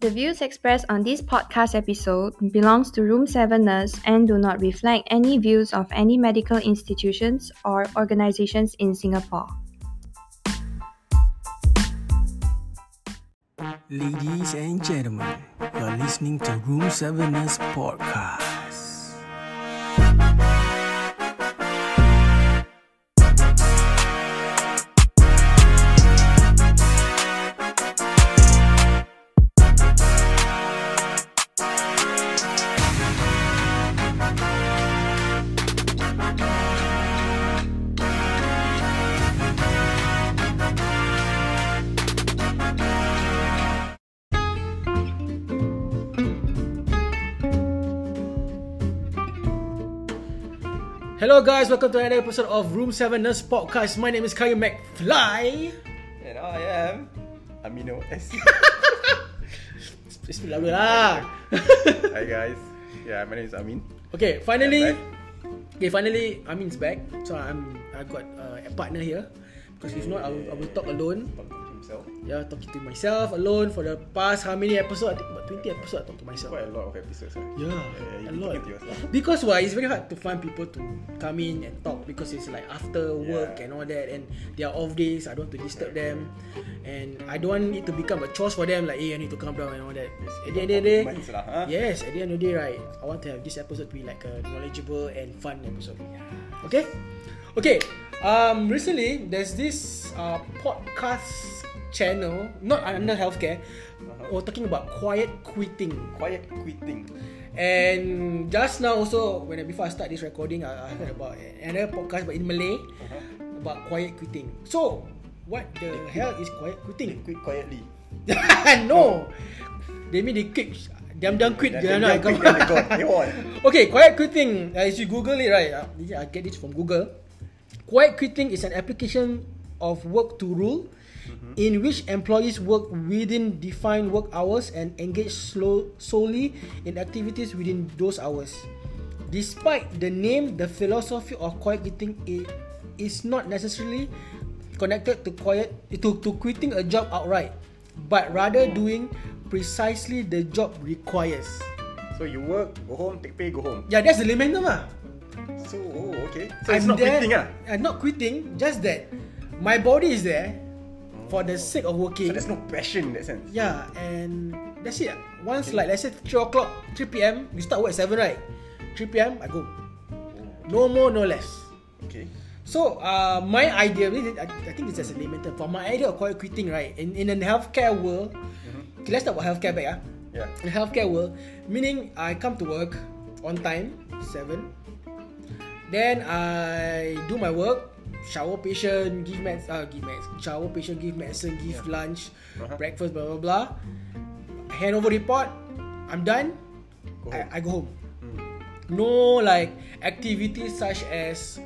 The views expressed on this podcast episode belongs to Room 7 Nurse and do not reflect any views of any medical institutions or organizations in Singapore. Ladies and gentlemen, you're listening to Room 7 Nurse Podcast. Hello guys, welcome to another episode of Room 7 Nurse Podcast. My name is Khairan McFly. And I am Amino S. It's lovely lah. Hi guys. Yeah, my name is Amin. Okay, finally Amin's back. So I've got a partner here. Because if not, I will talk alone. Talking to myself alone for the past how many episodes? I think about 20 episodes I talk to myself. Quite a lot of episodes, right? Yeah, a lot. Because why? It's very hard to find people to come in and talk because it's like after work and all that, and they are off days. I don't want to disturb them, and I don't want it to become a chore for them. Like, hey, I need to calm down and all that. At the end of the day, right? I want to have this episode to be like a knowledgeable and fun episode. Okay. Okay, recently there's this podcast channel, not under healthcare, we're talking about quiet quitting. And just now also, before I start this recording, I heard about another podcast but in Malay about quiet quitting. So, what the hell is quiet quitting? They quit quietly. No! They mean they quit. Diam-diam quit. Okay, quiet quitting. If you Google it, right? I get it from Google. Quiet quitting is an application of work to rule in which employees work within defined work hours and engage solely in activities within those hours. Despite the name, the philosophy of quiet quitting is not necessarily connected to quitting a job outright, but rather doing precisely the job requires. So you work, go home, take pay, go home. Yeah, that's the layman lah. So, okay. So it's not quitting ah? I'm not quitting, just that my body is there for the sake of working. So there's no passion in that sense. Yeah, and that's it. Once let's say 3 p.m, you start work at 7, right? 3 p.m, I go. No more, no less. Okay. So, my idea, I think it's as a layman term, for my idea of quitting, right? In a healthcare world, okay, let's talk about healthcare back. In the healthcare world, meaning I come to work on time, 7. Then I do my work, shower patient, give medicine, give lunch, breakfast, blah blah blah. Hand over report, I'm done. I go home. No activities such as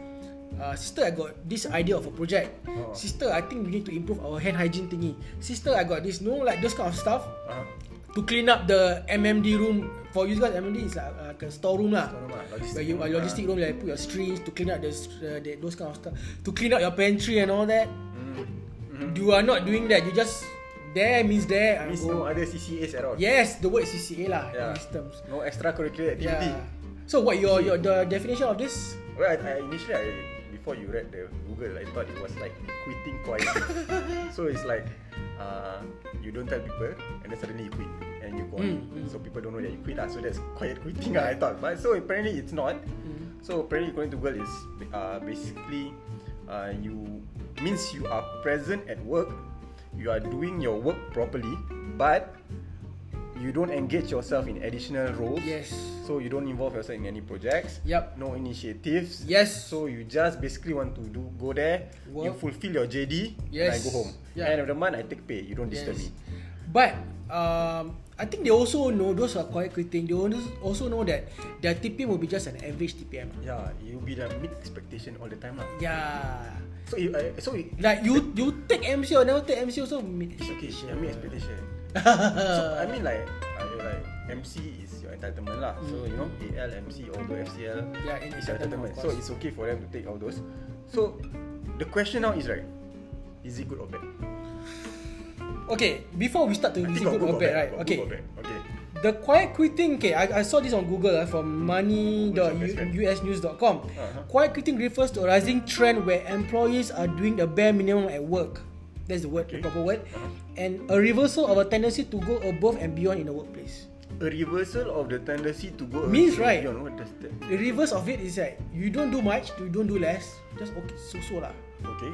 sister, I got this idea of a project. Sister, I think we need to improve our hand hygiene thingy. Sister, I got this. No, those kind of stuff. To clean up the MMD room. For you guys, MMD is like a storeroom lah. Where you logistic room, like put your strings to clean up those kind of stuff. To clean up your pantry and all that. You are not doing that. You just there means there. Means no other CCAs at all. Yes, the word CCA lah. Yeah. No extracurricular activity. Yeah. So what the definition of this? Well, I initially before you read the Google, I thought it was like quitting quietly. So it's like you don't tell people, and then suddenly you quit and you go on. So people don't know that you quit. So that's quiet quitting, I thought. But so apparently it's not. So apparently according to Google, it's basically you means you are present at work, you are doing your work properly, but you don't engage yourself in additional roles. Yes. So you don't involve yourself in any projects. Yep. No initiatives. Yes. So you just basically want to go there. Work. You fulfill your JD. Yes. And I go home. Yeah. End of the month I take pay. You don't disturb me. But I think they also know those who are quiet quitting. They also know that their TPM will be just an average TPM. Yeah. You'll be the mid expectation all the time. Yeah. So you take MC or never take MC also mid expectation. It's okay. Mid expectation. So I mean MC is your entitlement lah. So you know AL, MC, all the FCL is your entitlement. So it's okay for them to take all those. So the question now is, right, is it good or bad? Okay, before we start to listen good or bad, right? Okay. The quiet quitting, okay, I saw this on Google from money.usnews.com. Quiet quitting refers to a rising trend where employees are doing the bare minimum at work. That's the word, the proper word. And a reversal of a tendency to go above and beyond in the workplace. A reversal of the tendency to go means right. Beyond. What does that mean? The reverse of it is like you don't do much, you don't do less. Just okay, so lah. Okay.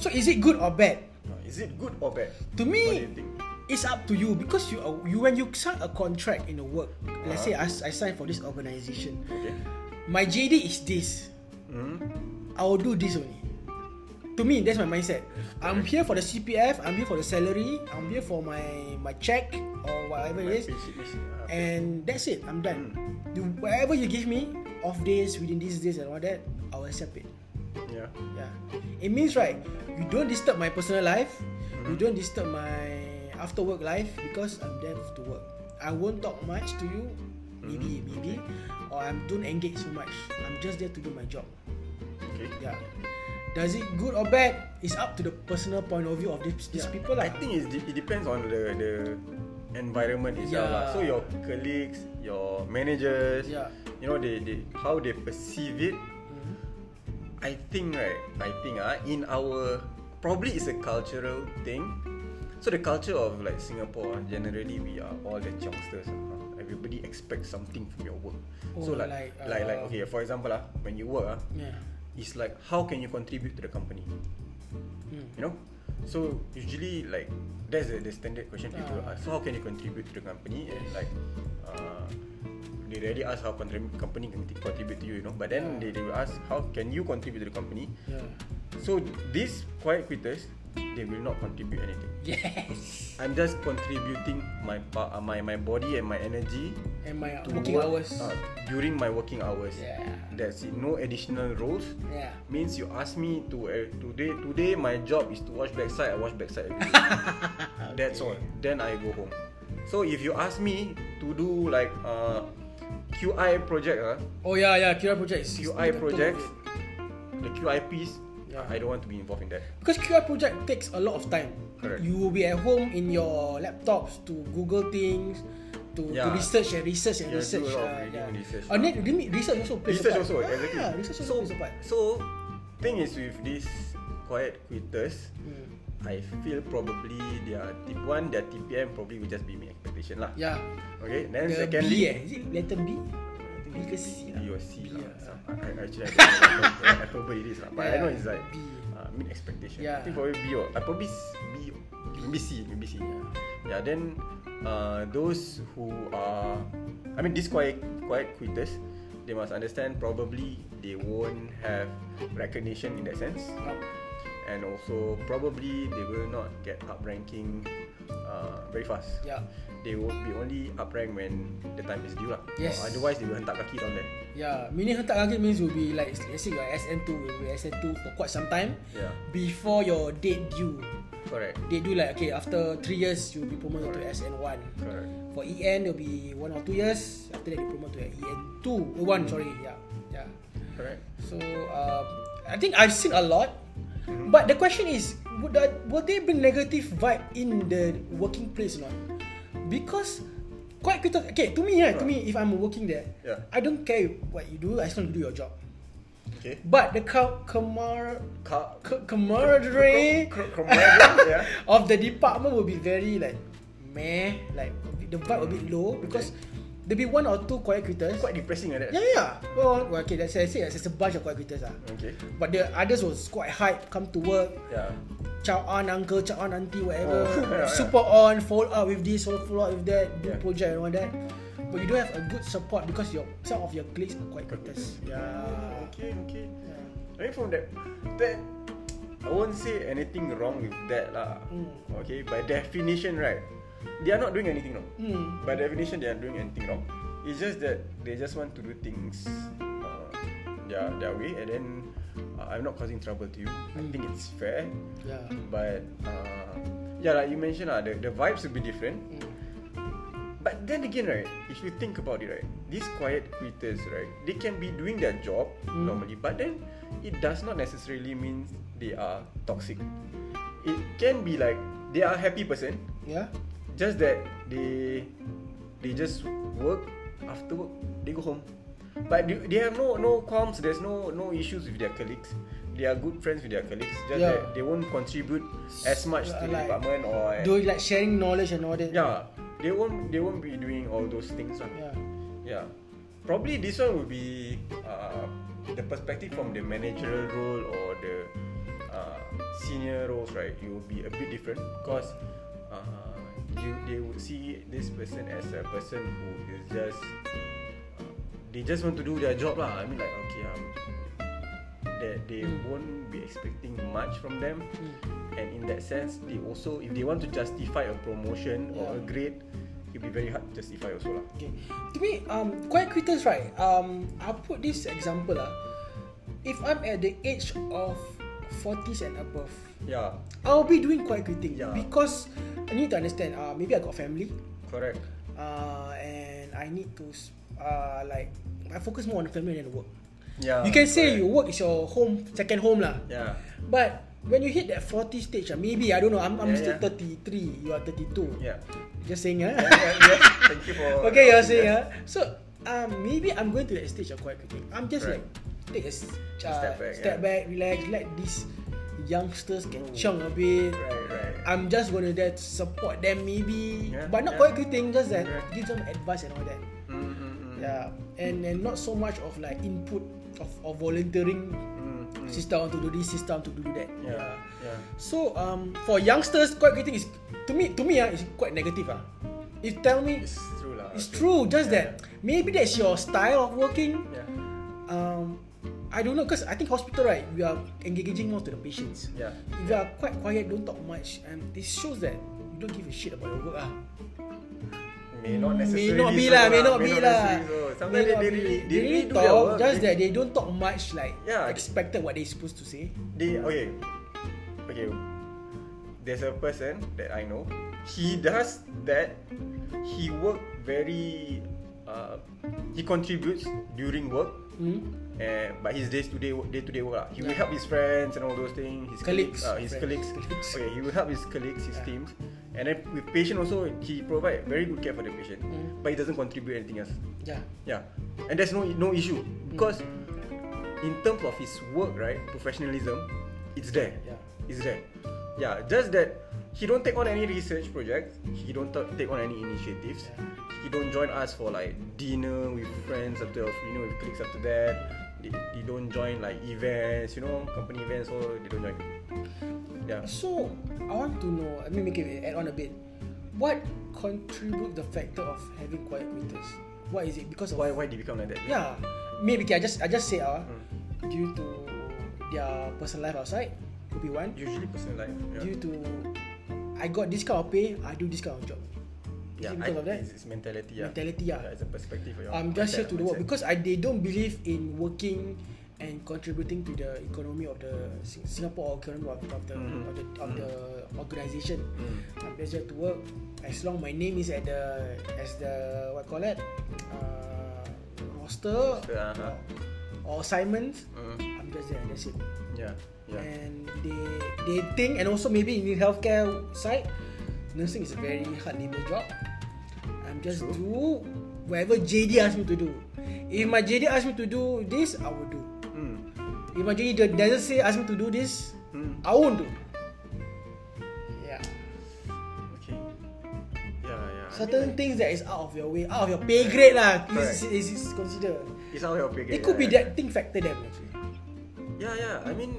So is it good or bad? Is it good or bad? To me, it's up to you because you when you sign a contract in a work, let's say I sign for this organisation, my JD is this. I will do this only. To me, that's my mindset. I'm here for the CPF. I'm here for the salary. I'm here for my check or whatever it is, and that's it. I'm done. Whatever you give me, off days within these days and all that, I will accept it. Yeah. It means right. You don't disturb my personal life. You don't disturb my after work life because I'm there to work. I won't talk much to you, maybe, or I don't engage so much. I'm just there to do my job. Okay. Yeah. Does it good or bad? It's up to the personal point of view of these people. I think it depends on the environment itself. So your colleagues, your managers, you know they how they perceive it. I think in our probably it's a cultural thing. So the culture of like Singapore, generally we are all the youngsters. Everybody expects something from your work. So like okay, for example, when you work, it's like how can you contribute to the company? You know, so usually like that's the standard question people ask. So how can you contribute to the company? And like they rarely ask how company can contribute to you. You know, but then they will ask how can you contribute to the company? So these quiet quitters, they will not contribute anything. Yes, I'm just contributing my body and my energy and my working hours during my working hours. That's it. No additional roles. Means you ask me to today my job is to wash backside. I wash backside every day. That's all. Then I go home. So if you ask me to do like QI project, QI projects. The QIPs. I don't want to be involved in that because QI project takes a lot of time. Correct. You will be at home in your laptops to Google things, to research. Research. Research also plays a part. Research also plays a part. So, thing is with these quiet quitters, I feel probably their TPM probably will just be my expectation lah. Yeah. Okay. Then the secondly, is it letter B? I don't know it is lah, but I know it's like mean expectation. I think probably B or I probably B, maybe C, maybe C. Yeah. Then those who are, I mean, these quiet quitters, they must understand probably they won't have recognition in that sense, and also probably they will not get up ranking very fast. They will be only upranked when the time is due lah. Yes. Otherwise, they will hentak kaki down there. Yeah, meaning hentak kaki means you'll be like, let's say you're SN2, you'll be SN2 for quite some time before your date due. Correct. They do like, okay, after 3 years, you'll be promoted to SN1. Correct. For EN, it'll be 1 or 2 years. After that, they promote to EN2. 1, sorry. Yeah. Correct. So, I think I've seen a lot. But the question is, will they bring negative vibe in the working place or not? Because quite quick, okay, to me, if I'm working there, I don't care what you do, I just want to do your job. Okay. But the camaraderie of the department will be very like meh, like the vibe will be low because there'll be 1 or 2 quiet quitters. Quite depressing like that. Yeah. Well, okay, let's say it's a bunch of quiet quitters. Okay. But the others was quite hype, come to work. Yeah. Chow on uncle, chow on auntie, whatever. Super on, fold up with this, fold out with that, do project and all that. But you don't have a good support because some of your cliques are quite quitters. Yeah. Okay. Yeah. I mean from that I won't say anything wrong with that lah. Okay, by definition, right? They are not doing anything wrong. By definition, they are doing anything wrong. It's just that they just want to do things their way, and then I'm not causing trouble to you. I think it's fair. Yeah. But like you mentioned, the vibes will be different. But then again, right? If you think about it, right? These quiet quitters, right? They can be doing their job normally, but then it does not necessarily mean they are toxic. It can be like they are a happy person. Yeah. Just that they just work, after work they go home. But they have no qualms. There's no issues with their colleagues. They are good friends with their colleagues. Just that they won't contribute as much to the department or doing like sharing knowledge and all that. Yeah, they won't be doing all those things. Right? Yeah. Probably this one would be the perspective from the managerial role or the senior roles, right? It will be a bit different because they would see this person as a person who is just. They just want to do their job lah. I mean like okay, they won't be expecting much from them, and in that sense, they also if they want to justify a promotion or a grade, it'll be very hard to justify also lah. Okay, to me, quite quitters, right? I'll put this example lah. If I'm at the age of 40s and above, I'll be doing quite quitting because I need to understand. Maybe I got family. Correct. And I need to. Like I focus more on the family than the work. Yeah, you can say your work is your home, second home lah. Yeah. But when you hit that 40 stage, maybe I don't know. I'm still 33. You are 32. Yeah. Just saying, huh? Yeah. Thank you for. Okay, you're saying, So maybe I'm going to that stage of quite quitting. I'm just like take a step back, relax, let these youngsters get chunk a bit. Right. I'm just going to there to support them, maybe, but not quite quitting. Just that give some advice and all that. Yeah, and not so much of like input of volunteering, sister want to do this, sister want to do that. Yeah. So for youngsters, quite quitting is to me is quite negative. You tell me it's true lah. It's true, just that maybe that's your style of working. Yeah. I don't know, because I think hospital, right, we are engaging more to the patients. Yeah. If you are quite quiet, don't talk much, and this shows that you don't give a shit about your work May not be. Sometimes they really do their work. Just that they don't talk much, like expected what they're supposed to say. Okay. There's a person that I know. He does that. He work very. He contributes during work, but his day to day work. He will help his friends and all those things. His colleagues. Okay, he will help his colleagues, his teams. And then with patient also, he provide very good care for the patient, but he doesn't contribute anything else. Yeah. And there's no issue because in terms of his work, right, professionalism, it's there. Yeah, just that he don't take on any research projects. He don't take on any initiatives. He don't join us for like dinner with friends after, with colleagues after that. They don't join like events, company events, or they don't join. Yeah. So I want to know. Let me add on a bit. What contribute the factor of having quiet quitters? What is it? Because why they become like that? Yeah. Maybe I just say due to their personal life outside could be one. Usually personal life. Yeah. Due to I got this kind of pay, I do this kind of job. Yeah. It's mentality. Mentality. Yeah. It's a perspective. I'm just here to do work because they don't believe in working and contributing to the economy of the Singapore economy of the organisation. I'm pleasure to work as long my name is at the roster or assignments. I'm just there. That's it. Yeah. And they think, and also maybe in the healthcare side, nursing is a very hard labor job. I'm just do whatever JD asks me to do. If my JD asks me to do this, I will do. If my JD doesn't ask me to do this, I won't do. Yeah. Okay. Yeah. Certain things that is out of your way, out of your pay grade lah. Is considered. It's out of your pay grade. It could be that thing factor them actually. Yeah. I mean,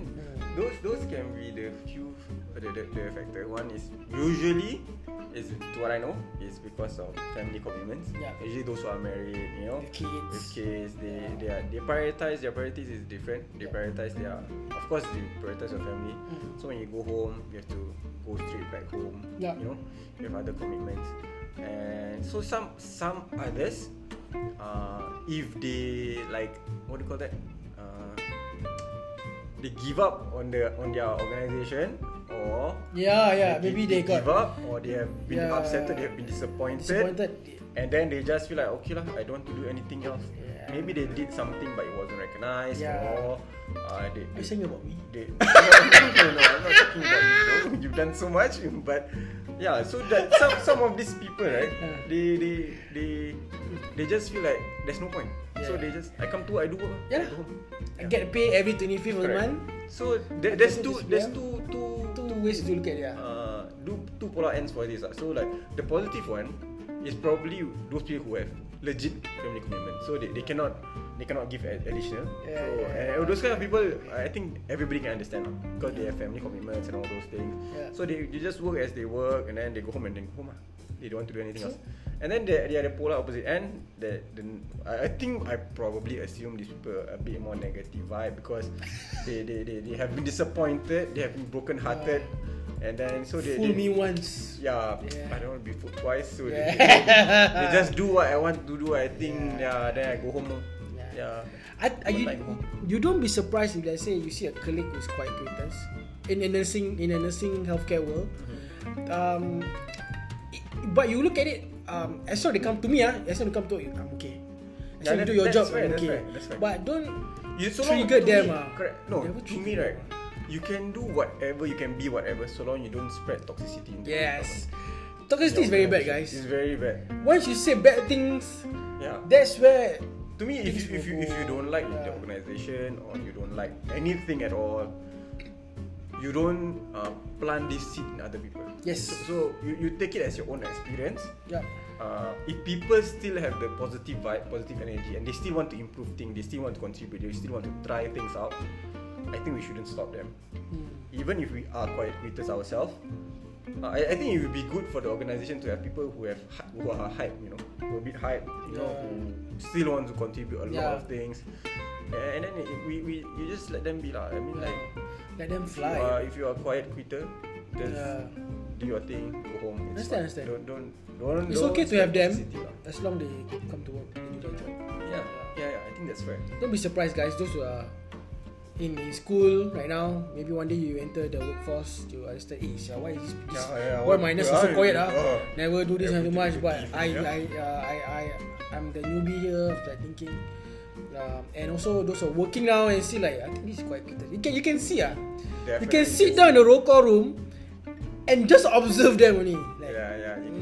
those can be the few the factor. One is usually. Is to what I know is because of family commitments. Yeah. Usually those who are married, with kids, they prioritize their priorities is different. They prioritize their family. So when you go home, you have to go straight back home. Yeah. You have other commitments, and so some others, if they like what do you call that? They give up on their organisation. Or maybe they give up, or they have been upset, or they have been disappointed. and then they just feel like, okay lah, I don't want to do anything else. Yeah. Maybe they did something but it wasn't recognized, yeah. Or are you saying about me? No, I'm not talking about you though. You've done so much, but yeah. So that some of these people, right? Yeah. They just feel like there's no point. Yeah. So they just, I come to, I do work. Yeah. I get paid every 25th of the month. So there's two ways to look at it. Yeah. Two polar ends for this. So like the positive one is probably those people who have legit family commitment. So they cannot give additional. Yeah, so those kind of people, I think everybody can understand because they have family commitments and all those things. Yeah. So they just work as they work, and then they go home and then go home. They don't want to do anything else. And then they are the polar opposite end. I think I probably assume these people are a bit more negative vibe because they have been disappointed, they have been broken hearted. And then so they fool me once. Yeah, I don't want to be fooled twice. So they just do what I want to do. I think then I go home. Yeah. You don't be surprised if, let's say, you see a colleague who's quite acquaintance in a nursing healthcare world. Mm-hmm. But you look at it, as long as they come to me, I'm okay. As long as you do your job, right, I'm okay. Right. But don't trigger them. No, to me, right, you can do whatever, you can be whatever, so long you don't spread toxicity into people. Toxicity is very bad, guys. It's very bad. Once you say bad things, that's where... To me, if you don't like the organisation or you don't like anything at all, you don't plant this seed in other people. Yes. So you take it as your own experience. Yeah. If people still have the positive vibe, positive energy, and they still want to improve things, they still want to contribute, they still want to try things out, I think we shouldn't stop them. Even if we are quite quitters ourselves, I think it would be good for the organisation to have people who are hype, you know, who are a bit hype, you know, who still want to contribute a lot of things, and then you just let them be lah. I mean, like, let them fly. If you are a quiet quitter, just do your thing, go home. Understand. Don't. It's okay to have them as long as they come to work and do their job. Yeah. I think that's fair. Don't be surprised, guys. Those who are in school right now, maybe one day you enter the workforce, you understand, why is this why my nurse is so quiet never do this and too much, but I'm the newbie here after thinking, and also those who are working now and see like, I think this is quite good. You can see you can sit down in the roll call room and just observe them only. Like,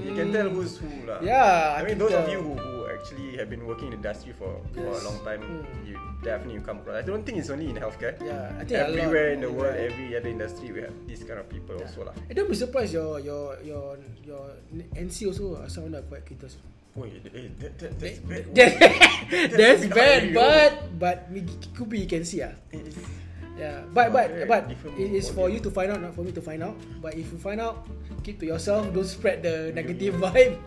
you can tell who's who lah. Yeah, I mean those of you who actually have been working in the industry for a long time, you definitely come across. I don't think it's only in healthcare. Yeah, I think everywhere in the world, every other industry, we have these kind of people also lah. And don't be surprised your NC also sound like quite quitters. Oh, that's bad. That's bad, but could be, you can see But it is for you to find out, not for me to find out. But if you find out, keep to yourself. Don't spread the negative vibe.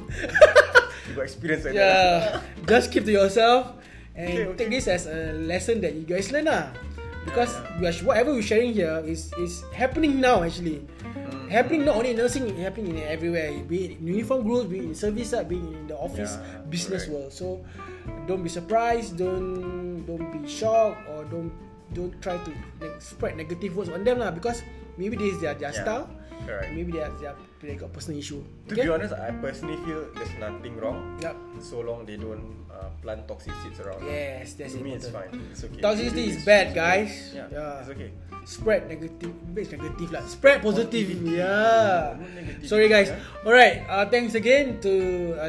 You got experience like that. Just keep to yourself and take this as a lesson that you guys learn because whatever we're sharing here is happening now actually. Happening not only in nursing, it's happening in everywhere. Be it in uniform groups, be it in service, be it in the office business world. So don't be surprised, don't be shocked, or don't try to spread negative words on them because maybe this is their style. Correct. Maybe they got personal issue. To be honest, I personally feel there's nothing wrong. Yep. So long they don't plant toxic seeds around. Yes, that's important. To me, it's fine. It's okay. Toxicity is bad, guys. Yeah, it's okay. Spread negative. It's negative lah. Spread positive. Yeah. Sorry, guys. Yeah. All right. Thanks again to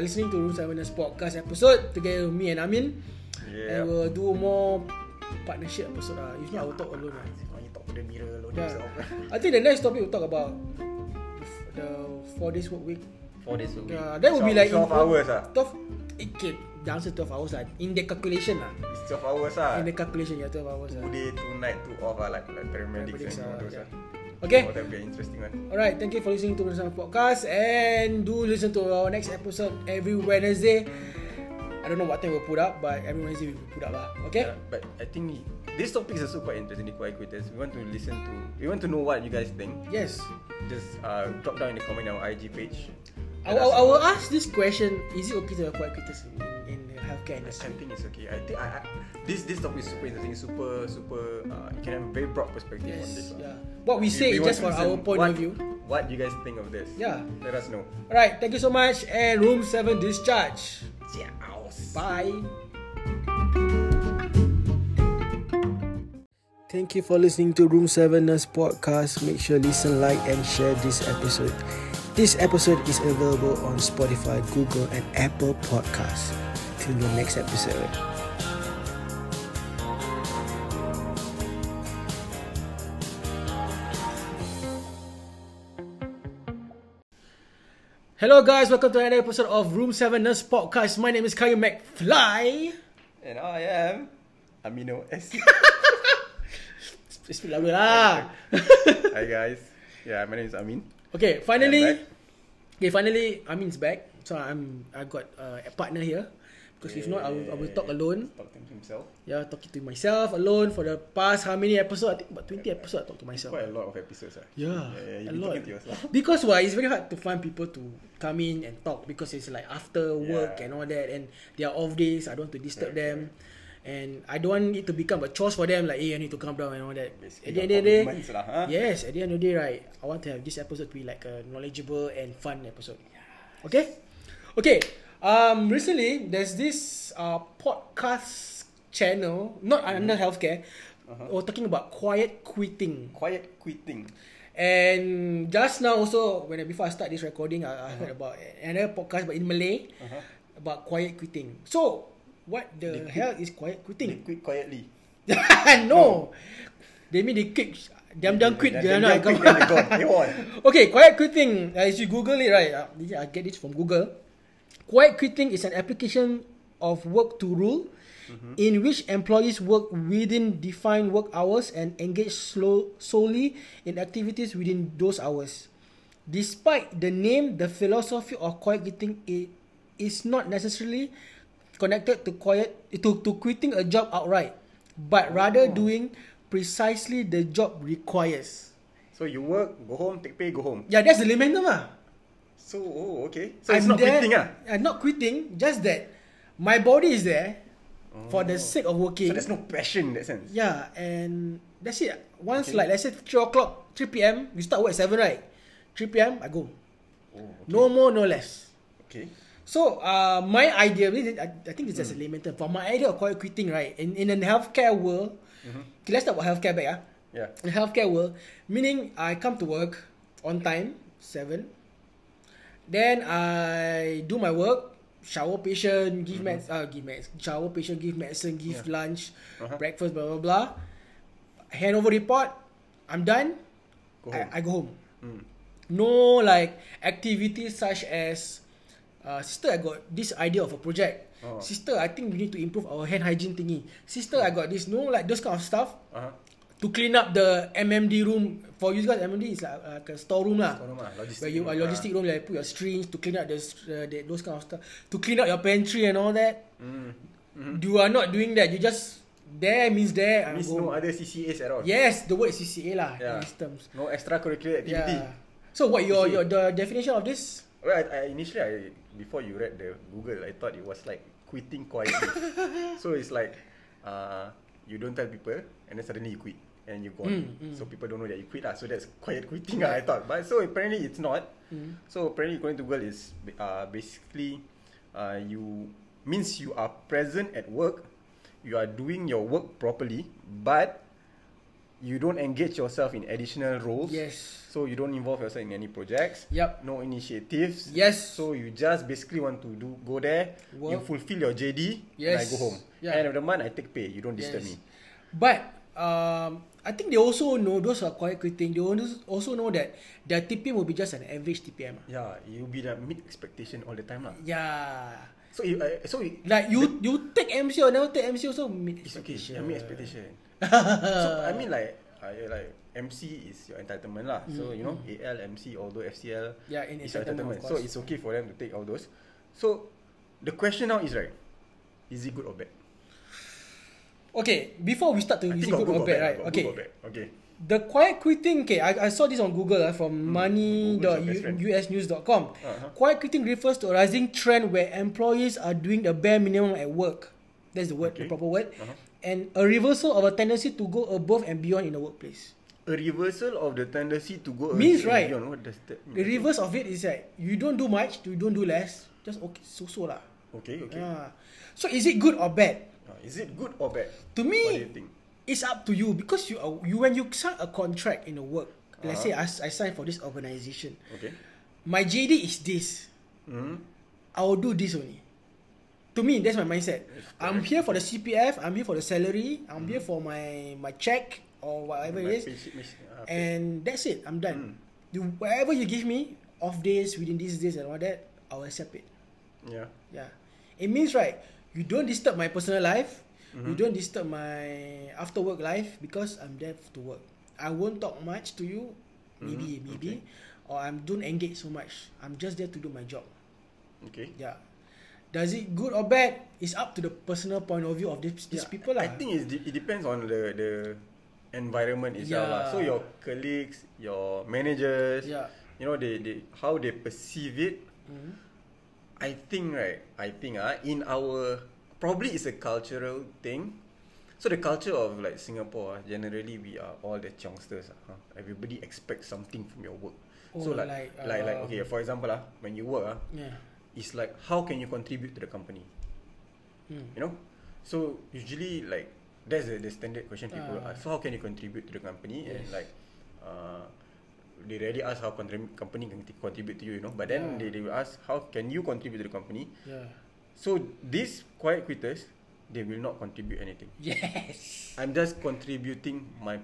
listening to Room 7 Nurse Podcast episode together with me and Amin. Yeah. And we'll do more partnership episode. If not, I will talk alone. Talk to the mirror alone. I think the next topic we'll talk about. The 4 days work week. 4 days work week. That would be like 12 hours. It can down to 12 hours in the calculation It's 12 hours In the calculation, 12 hours. 2 day, 2 night, 2 off like paramedics and all those Okay. Oh, that'd be an interesting one. Alright, thank you for listening to the podcast, and do listen to our next episode every Wednesday. I don't know what time we'll put up, but every Wednesday we'll put up Okay. Yeah, but I think this topic is also quite interesting. We want to know what you guys think. Yes. Just drop down in the comment on our IG page. I will ask this question: is it okay to have quiet quitters in the health okay, understand. I think it's okay. I think this topic is super interesting, super, you can have a very broad perspective on this. Yeah. What we say is just for our point of view. What you guys think of this? Yeah. Let us know. Alright, thank you so much, and Room 7 discharge. Cheers. Bye. Thank you for listening to Room 7 Nurse Podcast. Make sure listen, like and share this episode. This episode is available on Spotify, Google and Apple Podcasts. Till the next episode. Hello guys, welcome to another episode of Room 7 Nurse Podcast. My name is Khairan McFly. And I am Amino S. Speak louder lah. Hi guys. Yeah, my name is Amin. Okay, finally Amin's back. So I've got a partner here. Because if not, I will talk alone. Talking to himself. Yeah, talking to myself alone for the past how many episodes? I think about 20 episodes I talk to myself. Quite a lot of episodes. Yeah, a lot. Talking to yourself. Because why? It's very hard to find people to come in and talk because it's like after work and all that, and they are off days. I don't want to disturb them. And I don't want it to become a chore for them, like, hey, I need to calm down and all that. Basically, at the end of the day, right, I want to have this episode to be like a knowledgeable and fun episode. Yes. Okay. Recently, there's this podcast channel, not under healthcare, we're talking about quiet quitting. And just now also, before I start this recording, I heard about another podcast, but in Malay, about quiet quitting. So, what the hell is quiet quitting? They quit quietly. No! They mean they quit. Damn quit. Okay, quiet quitting. If you Google it, right? I get this from Google. Quiet quitting is an application of work to rule in which employees work within defined work hours and engage solely in activities within those hours. Despite the name, the philosophy of quiet quitting is not necessarily connected to quitting a job outright, but rather doing precisely the job requires. So you work, go home, take pay, go home. Yeah, that's the layman term. So, okay. So I'm quitting ah? I'm not quitting, just that my body is there for the sake of working. So there's no passion in that sense? Yeah, and that's it. Once like, let's say 3 p.m, you start work at 7, right? 3 p.m, I go. Oh, okay. No more, no less. Okay. So, my idea, I think it's just a layman term, for my idea of quitting, right? In the healthcare world, okay, let's talk about healthcare back. Yeah. In healthcare world, meaning I come to work on time, 7, then I do my work, shower patient, give medicine, give lunch, breakfast, blah, blah, blah. Hand over report, I'm done, I go home. No like activities such as, sister, I got this idea of a project. Sister, I think we need to improve our hand hygiene thingy. Sister, I got this, no like those kind of stuff. To clean up the MMD room. For you guys, MMD is like a storeroom lah. Where you logistic room, like put your strings to clean up those kind of stuff. To clean up your pantry and all that. You are not doing that. You just there means there. Means no other CCAs at all. Yes, the word is CCA lah. Yeah. In these terms. No extracurricular activity. Yeah. So what your the definition of this? Well, I initially before you read the Google, I thought it was like quitting quietly. So it's like you don't tell people and then suddenly you quit. And you gone, so people don't know that you quit. So that's quiet quitting, I thought. But so apparently it's not. So apparently according to Google is basically you means you are present at work, you are doing your work properly, but you don't engage yourself in additional roles. Yes. So you don't involve yourself in any projects. Yep. No initiatives. Yes. So you just basically want to go there, work. You fulfill your JD, and I go home. Yeah. End of the month I take pay. You don't disturb me. But I think they also know those are quiet quitting. They also know that their TPM will be just an average TPM. Yeah, you'll be the mid expectation all the time, lah. Yeah. So you, like you take MC or never take MC also mid expectation. It's okay. Yeah, mid expectation. So I mean like MC is your entitlement, lah. So you know AL, MC, although FCL is your entitlement. So it's okay for them to take all those. So the question now is, right, is it good or bad? Okay, before we start to use good or bad, right? Okay. The quiet quitting, okay, I saw this on Google from money.usnews.com. Quiet quitting refers to a rising trend where employees are doing the bare minimum at work. That's the word, the proper word. And a reversal of a tendency to go above and beyond in the workplace. A reversal of the tendency to go means above and beyond. What does that mean? The reverse of it is like, you don't do much, you don't do less. Just okay, so-so lah. Okay. So is it good or bad? Is it good or bad? To me, what do you think? It's up to you, because you when you sign a contract in a work, let's say I sign for this organisation. Okay. My JD is this. I will do this only. To me, that's my mindset. I'm here for the CPF. I'm here for the salary. I'm here for my check or whatever it is. And that's it. I'm done. Whatever you give me, off days, within these days and all that, I will accept it. Yeah. It means, right, you don't disturb my personal life. You don't disturb my after work life, because I'm there to work. I won't talk much to you, maybe, or I don't engage so much. I'm just there to do my job. Okay. Yeah. Does it good or bad? It's up to the personal point of view of these people lah. I think it depends on the environment itself lah. So your colleagues, your managers, you know, they how they perceive it. I think in our probably it's a cultural thing. So the culture of like Singapore, generally we are all the chongsters. Everybody expects something from your work. So like okay, for example, when you work, it's like, how can you contribute to the company? You know? So usually like that's the standard question people ask. So how can you contribute to the company? Yes. And like they rarely ask how company can contribute to you, you know? But then they will ask, how can you contribute to the company? So these quiet quitters, they will not contribute anything. Yes. I'm just contributing my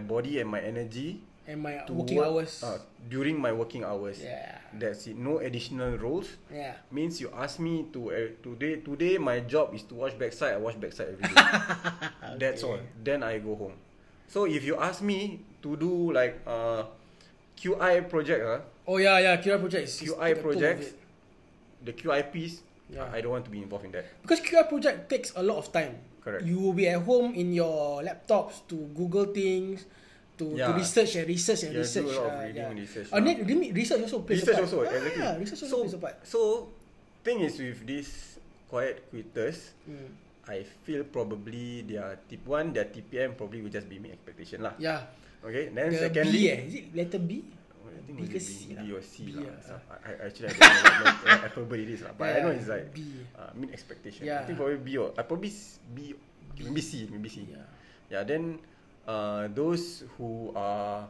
body and my energy and my working hours. During my working hours. Yeah. That's it. No additional roles. Yeah. Means you ask me to today my job is to wash backside. I wash backside every day. That's all. Then I go home. So if you ask me to do like QI project, QI projects. The QIPs. I don't want to be involved in that, because QI project takes a lot of time. Correct. You will be at home in your laptops to Google things, to research. Do a lot of reading and research. Research also plays a part. Research also plays a part. So, thing is with these quiet quitters, I feel probably their TPM probably will just be my expectation lah. Yeah. Okay. Then the secondly, is it letter B? I think it's B or C lah. I don't know what verbal it is lah. But I know it's like mean expectation. I think probably B or maybe C. Yeah. Then those who are,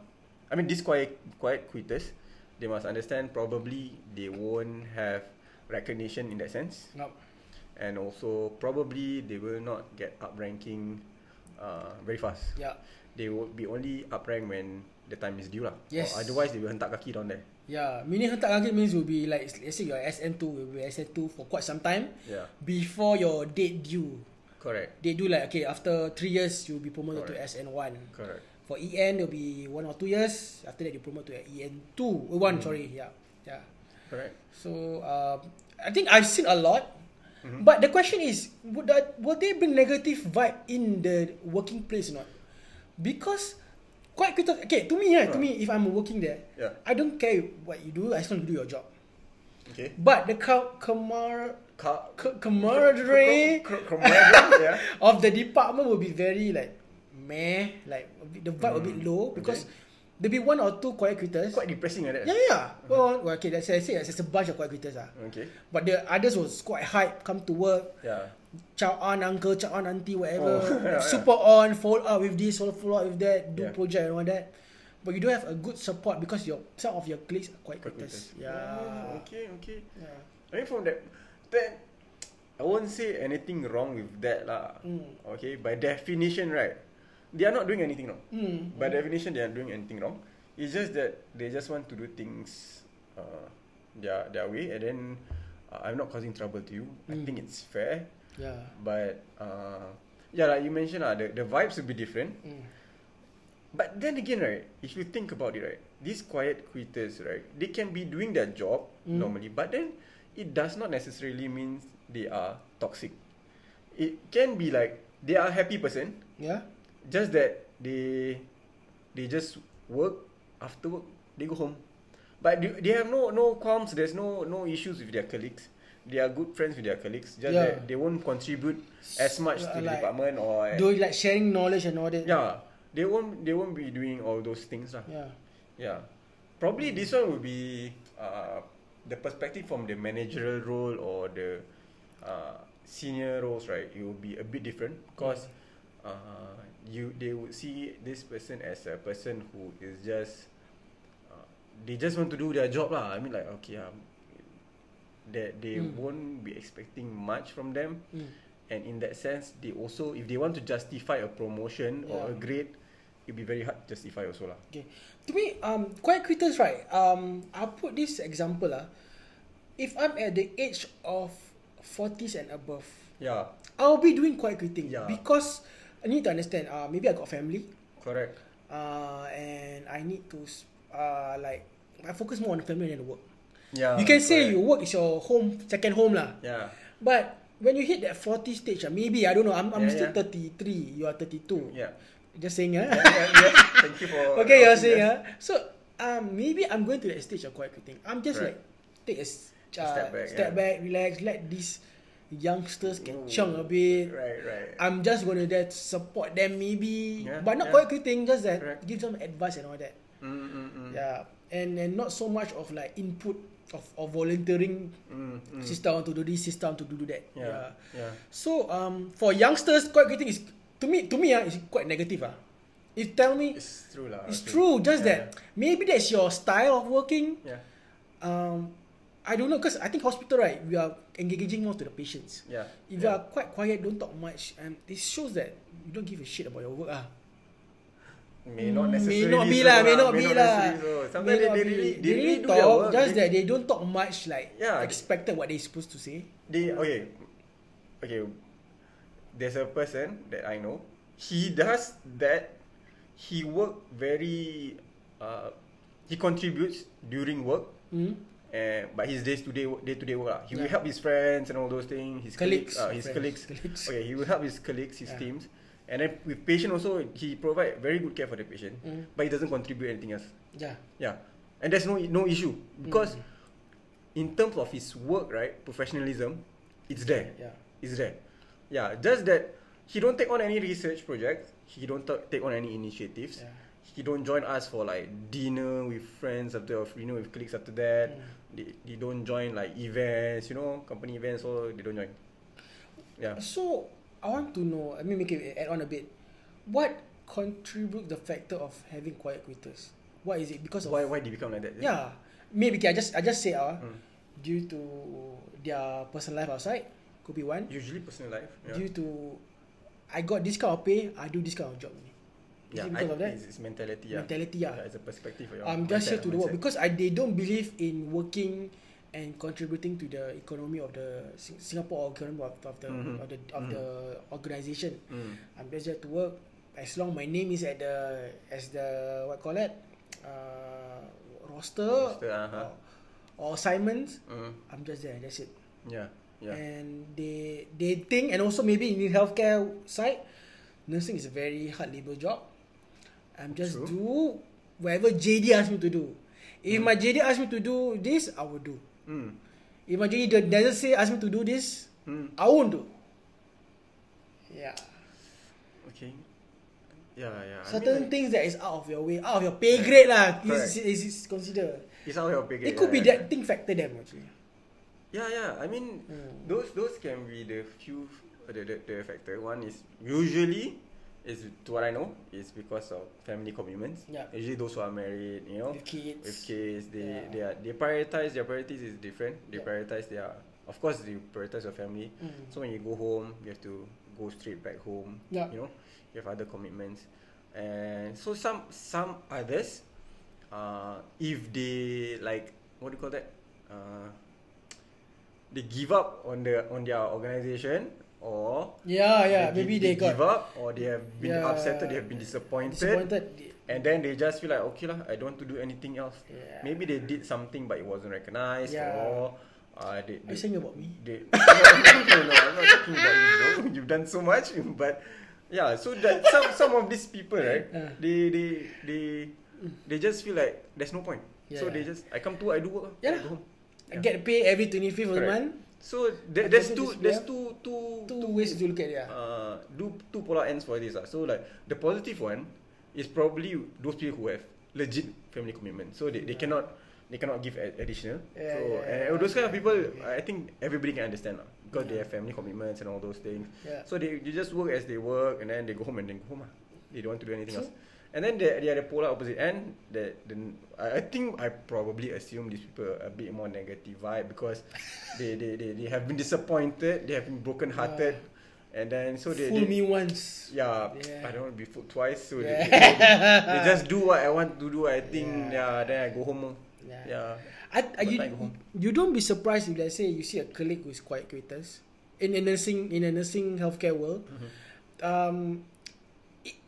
I mean, these quiet quitters, they must understand probably they won't have recognition in that sense. No. And also probably they will not get up ranking very fast. Yeah. They will be only up ranked when the time is due lah. Yes. Or otherwise, they will hentak kaki down there. Yeah. Meaning hentak kaki means you'll be like, let's say you're SN2, you'll be SN2 for quite some time before your date due. Correct. They do like, okay, after 3 years, you'll be promoted to SN1. Correct. For EN, it'll be 1 or 2 years. After that, you promote to EN2. 1, sorry. Yeah. Correct. So, I think I've seen a lot. Mm-hmm. But the question is, would they bring negative vibe in the working place or not? Because quite quick, okay, to me, if I'm working there, I don't care what you do, I just want to do your job. Okay. But the camaraderie of the department will be very like meh, like the vibe a bit low, because there'll be 1 or 2 quiet quitters. Quite depressing like that. Yeah. Well, okay, that's, I say it's a bunch of quiet quitters. Okay. But the others was quite hype, come to work. Yeah. Chow on uncle, chow on auntie, whatever. Super on, follow up with this, follow up with that, do project and all that. But you don't have a good support because some of your cliques are quite quitters. Yeah. Okay. Yeah. I mean, from that, then I won't say anything wrong with that lah. Okay, by definition, right? They are not doing anything wrong. By definition, they are doing anything wrong. It's just that they just want to do things their way, and then I'm not causing trouble to you. I think it's fair. Yeah. But like you mentioned, the vibes will be different. But then again, right, if you think about it, right, these quiet quitters, right, they can be doing their job normally, but then it does not necessarily mean they are toxic. It can be like they are a happy person. Yeah. Just that they They just work, after work, they go home. But they have no qualms, there's no issues with their colleagues. They are good friends with their colleagues. Just that they won't contribute as much to the department or doing like sharing knowledge and all that. Yeah. They won't be doing all those things. Yeah. Probably this one will be the perspective from the managerial role or the senior roles, right? It will be a bit different because they would see this person as a person who is just they just want to do their job lah. I mean, like, okay, they won't be expecting much from them, and in that sense, they also, if they want to justify a promotion or a grade, it'd be very hard to justify also lah. Okay, to me, quiet quitters, right? I'll put this example lah. If I'm at the age of 40s and above, I'll be doing quiet quitting because I need to understand. Maybe I got family. Correct. And I need to I focus more on the family than the work. Yeah. You can say your work is your home, second home lah. Yeah. But when you hit that 40 stage, maybe I don't know. I'm still 33. You are 32. Yeah. Just saying, Thank you for. Okay, you're saying, So maybe I'm going to that stage of quiet quitting. I'm just take a step back, relax, let these youngsters get chunk a bit. Right. I'm just gonna that support them maybe, but not quiet quitting. Just that give them advice and all that. Yeah, and not so much of like input of volunteering. Sister want to do this, sister want to do that. Yeah. So for youngsters, quiet quitting is to me is quite negative If tell me, it's true lah. It's true. Just that maybe that's your style of working. Yeah. I don't know, because I think hospital, right, we are engaging more to the patients. Yeah. If you are quite quiet, don't talk much, and this shows that you don't give a shit about your work. May not be. Sometimes they really talk, their work. Just that they don't talk much, like expected what they're supposed to say. Okay. There's a person that I know. He does that. He work very. He contributes during work. But his day-to-day work . He will help his friends and all those things. His colleagues. Okay, he will help his colleagues, his teams. And then with patient also, he provide very good care for the patient. But he doesn't contribute anything else. Yeah. And there's no issue. Because in terms of his work, right, professionalism, it's there. Yeah, just that he don't take on any research projects. He don't take on any initiatives. He don't join us for like dinner with friends after, or you know, with colleagues after that. They don't join like events, you know, company events, or they don't join. So I want to know, I mean, make it add on a bit. What contributes the factor of having quiet quitters? What is it? Because why they become like that? Yeah. Maybe I just say due to their personal life outside, could be one. Usually personal life. Yeah. Due to I got this kind of pay, I do this kind of job. Because of that? It's mentality. Yeah, it's a perspective. I'm just here to the work because they don't believe in working and contributing to the economy of the Singapore economy of the organisation. I'm just here to work as long my name is at the roster or assignments. I'm just there. That's it. Yeah. And they think, and also maybe in the healthcare side, nursing is a very hard labour job. I'm just do whatever JD asks me to do. If my JD asks me to do this, I will do. If my JD doesn't ask me to do this, I won't do. Yeah. Okay. Yeah. Certain things that is out of your way, out of your pay grade lah. Is considered. It's out of your pay grade. It could be that thing factor them actually. Yeah. I mean, those can be the few the factor. One is usually. Is to what I know is because of family commitments. Usually those who are married, you know, with kids, they prioritize. Their priorities is different. They prioritize their, of course, they prioritize your family. So when you go home, you have to go straight back home. You know, you have other commitments, and so some others, if they like, what do you call that? They give up on their organisation. Or maybe they give up, or they have been upset, or they have been disappointed, and then they just feel like, okay lah, I don't want to do anything else. Maybe they did something but it wasn't recognized, or are you saying about me? No, I'm not talking about you. You've done so much, but Yeah, so that some of these people, right, they just feel like there's no point. Yeah, so they just, I come to, I do work. Yeah, I go home. I get paid every 25th of the month. So there's two ways to look at it. Two polar ends for this. So like the positive one is probably those people who have legit family commitment. So they cannot give additional. Yeah, so those kind of people, I think everybody can understand because they have family commitments and all those things. Yeah. So they just work as they work, and then they go home They don't want to do anything else. And then they are the polar opposite end. I think I probably assume these people are a bit more negative vibe because they have been disappointed, they have been broken hearted, and then so they fool me once. Yeah, I don't want to be fooled twice. So they just do what I want to do. I think then I go home. You don't be surprised if, let's say, you see a colleague who's quite quitters in a nursing healthcare world.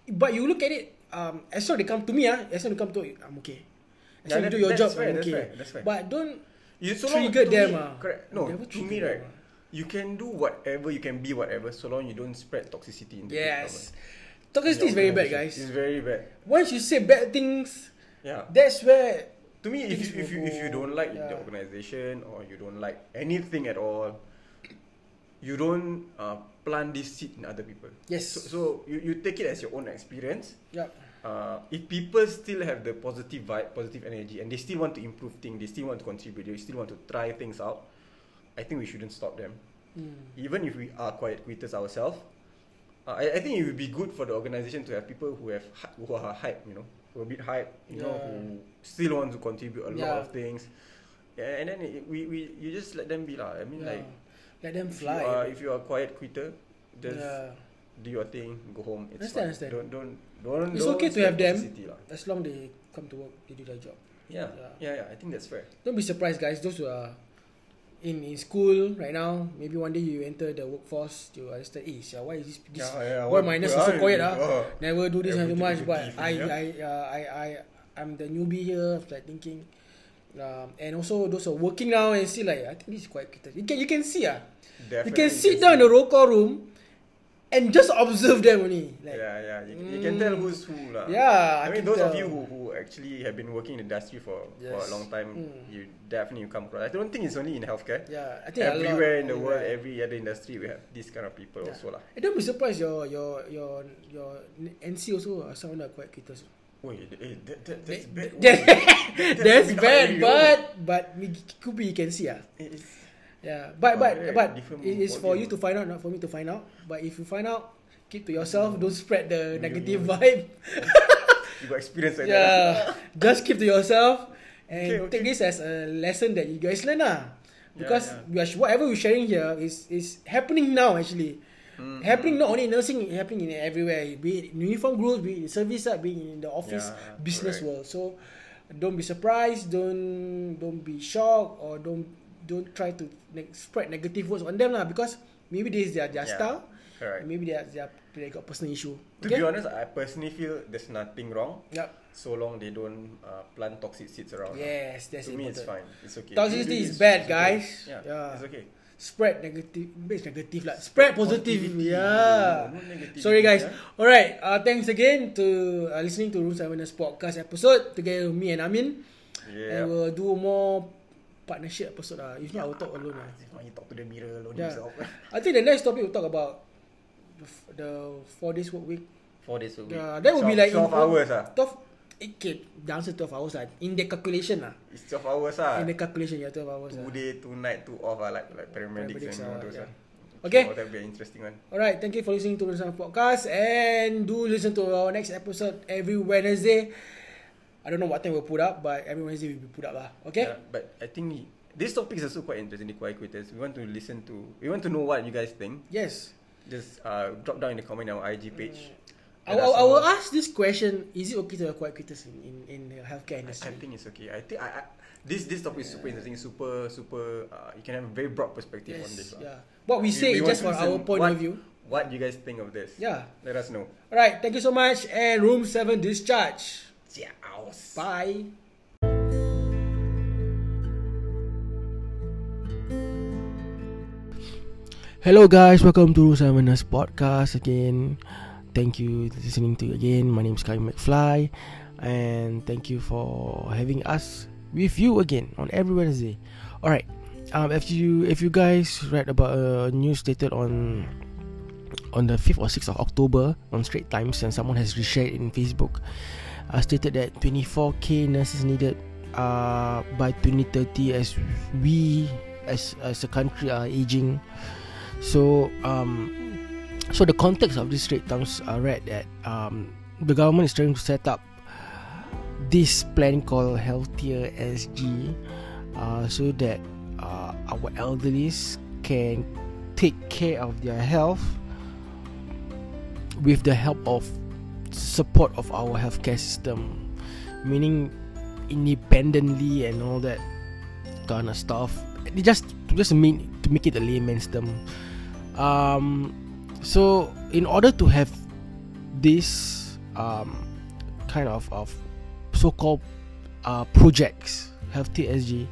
But you look at it. As long as they come to me, as long as they come to you, I'm okay. As long as you do your job, I'm okay. That's right. But don't trigger them. Correct. No, to me, right, you can do whatever, you can be whatever, so long you don't spread toxicity into people. Yes. Toxicity is very bad, guys. It's very bad. Once you say bad things, that's where... To me, if you don't like the organisation or you don't like anything at all, you don't plant this seed in other people. Yes. So you take it as your own experience. Yeah. If people still have the positive vibe, positive energy, and they still want to improve things, they still want to contribute, they still want to try things out, I think we shouldn't stop them. Even if we are quiet quitters ourselves, I think it would be good for the organisation to have people who are hype, who are a bit hype, who still want to contribute a lot of things, and then you just let them be lah. I mean let them fly. If you are a quiet quitter, just do your thing, go home. It's fine. Don't. It's okay to have them as long they come to work, they do their job. Yeah. I think that's fair. Don't be surprised, guys. Those who are in school right now, maybe one day you enter the workforce, you understand. Why is this? Why minus is so quiet? Never do this too much. But I'm the newbie here. Like thinking. And also those who are working now and see like I think this is quite quitter. You can see you can sit down in the roll call room and just observe them only. Like, you can tell who's who lah. Yeah, I mean those of you who actually have been working in the industry for a long time, you definitely come across. I don't think it's only in healthcare. Yeah, I think everywhere in the world, every other industry we have this kind of people also lah. And don't be surprised your NC also some are quite quitters. Wait, that's bad. That's bad, but could be you can see But it is for you to find out, not for me to find out. But if you find out, keep to yourself. Don't spread the negative vibe. You got experience like that. Just keep to yourself and take this as a lesson that you guys learn because whatever we're sharing here is happening now actually. Happening not only in nursing, it's happening in everywhere. Be it in uniform groups, be it in service, be it in the office, business world. So don't be surprised, don't be shocked, or don't try to spread negative words on them because maybe this is their style. Correct. Maybe they got personal issue. To be honest, I personally feel there's nothing wrong. So long they don't plant toxic seeds around. Yes, that's important. To me, it's fine. It's okay. Toxicity is bad, guys. Yeah, it's okay. Spread negative, it's negative lah. Spread positive, Sorry guys. Alright, thanks again to listening to Room 7 Nurse Podcast episode together with me and Amin. Yeah. And we'll do more partnership episode lah. If not, I will talk alone lah. You talk to the mirror alone yourself. I think the next topic we'll talk about the 4 days work week. 4 days work week. That would be like 12 hours lah. Okay, the answer 12 hours in the calculation It's 12 hours In the calculation, 12 hours 2 day, 2 night, 2 off like paramedics and all those Okay. That will be an interesting one. Alright, thank you for listening to Room 7 Podcast, and do listen to our next episode every Wednesday. I don't know what time we'll put up, but every Wednesday we'll be put up Okay? Yeah, but I think this topic is also quite interesting, the quiet quitters. We want to know what you guys think. Yes. Just drop down in the comment on our IG page. I will ask this question: is it okay to have quiet quitters in the healthcare industry? I think it's okay. I think this topic is super interesting, super. You can have a very broad perspective on this. Yeah, what we say is just for our point of view. What you guys think of this? Yeah, let us know. All right, thank you so much, and Room 7 discharge. Cheers. Bye. Hello guys, welcome to Room 7 Nurse Podcast again. Thank you for listening to again. My name is Khairan McFly, and thank you for having us with you again on every Wednesday. Alright, if you guys read about a news stated on the 5th or 6th of October on Straits Times, and someone has reshared in Facebook, stated that 24,000 nurses needed by 2030 as we as a country are aging. So the context of this Straits Times read that the government is trying to set up this plan called Healthier SG, so that our elderlies can take care of their health with the help of support of our healthcare system, meaning independently and all that kind of stuff. Just to make it a layman's term. So in order to have this kind of so-called projects, Healthy SG,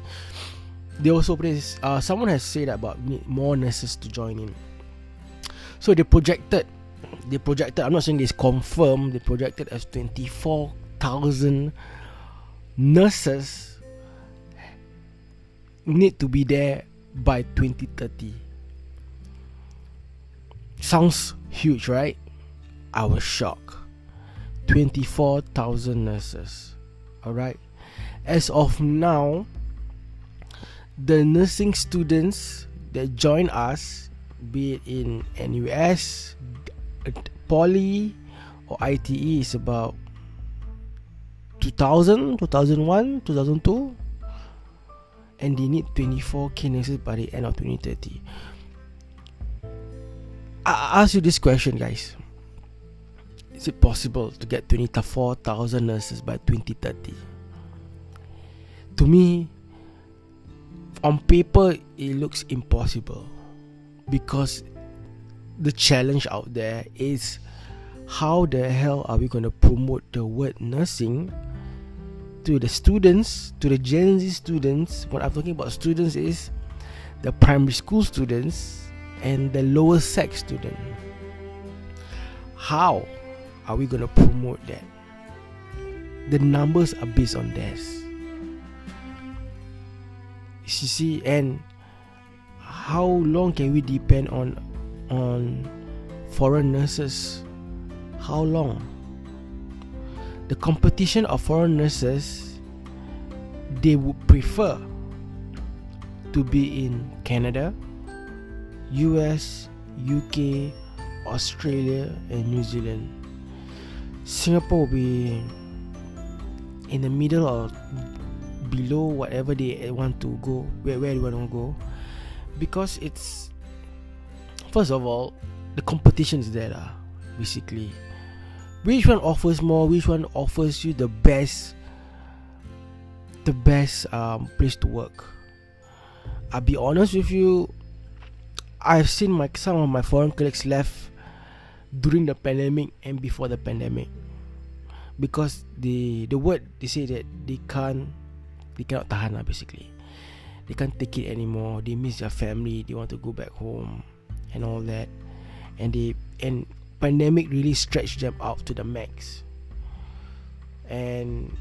they also place. Someone has said about need more nurses to join in. So they projected. I'm not saying this confirmed. They projected as 24,000 nurses need to be there by 2030. Sounds huge, right? I was shocked. 24,000 nurses. Alright. As of now, the nursing students that join us, be it in NUS, Poly, or ITE, is about 2000, 2001, 2002. And they need 24,000 nurses by the end of 2030. I ask you this question, guys. Is it possible to get 24,000 nurses by 2030? To me, on paper, it looks impossible, because the challenge out there is, how the hell are we going to promote the word nursing to the students, to the Gen Z students? What I'm talking about students is the primary school students and the lower sex student. How are we going to promote that? The numbers are based on this. You see, and how long can we depend on foreign nurses? How long? The competition of foreign nurses, they would prefer to be in Canada, US, UK, Australia, and New Zealand. Singapore will be in the middle or below whatever they want to go, where they want to go, because it's, first of all, the competition's there, basically. Which one offers more? Which one offers you the best place to work? I'll be honest with you. I've seen some of my foreign colleagues left during the pandemic and before the pandemic, because they say that they cannot tahan lah, basically. They can't take it anymore. They miss their family. They want to go back home and all that, and pandemic really stretched them out to the max, and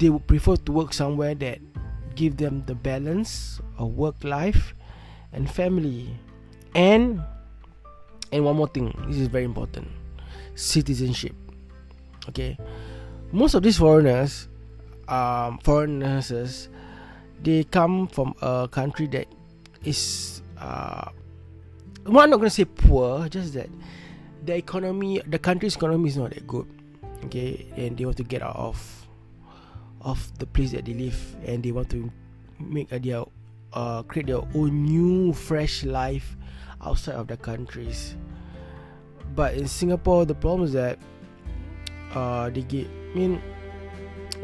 they would prefer to work somewhere that give them the balance of work life and family, and one more thing, this is very important, citizenship. Okay, most of these foreigners, foreign nurses, they come from a country that is well, I'm not going to say poor, just that the country's economy is not that good. Okay, and they want to get out of the place that they live, and they want to create their own new, fresh life outside of their countries. But in Singapore, the problem is that they gave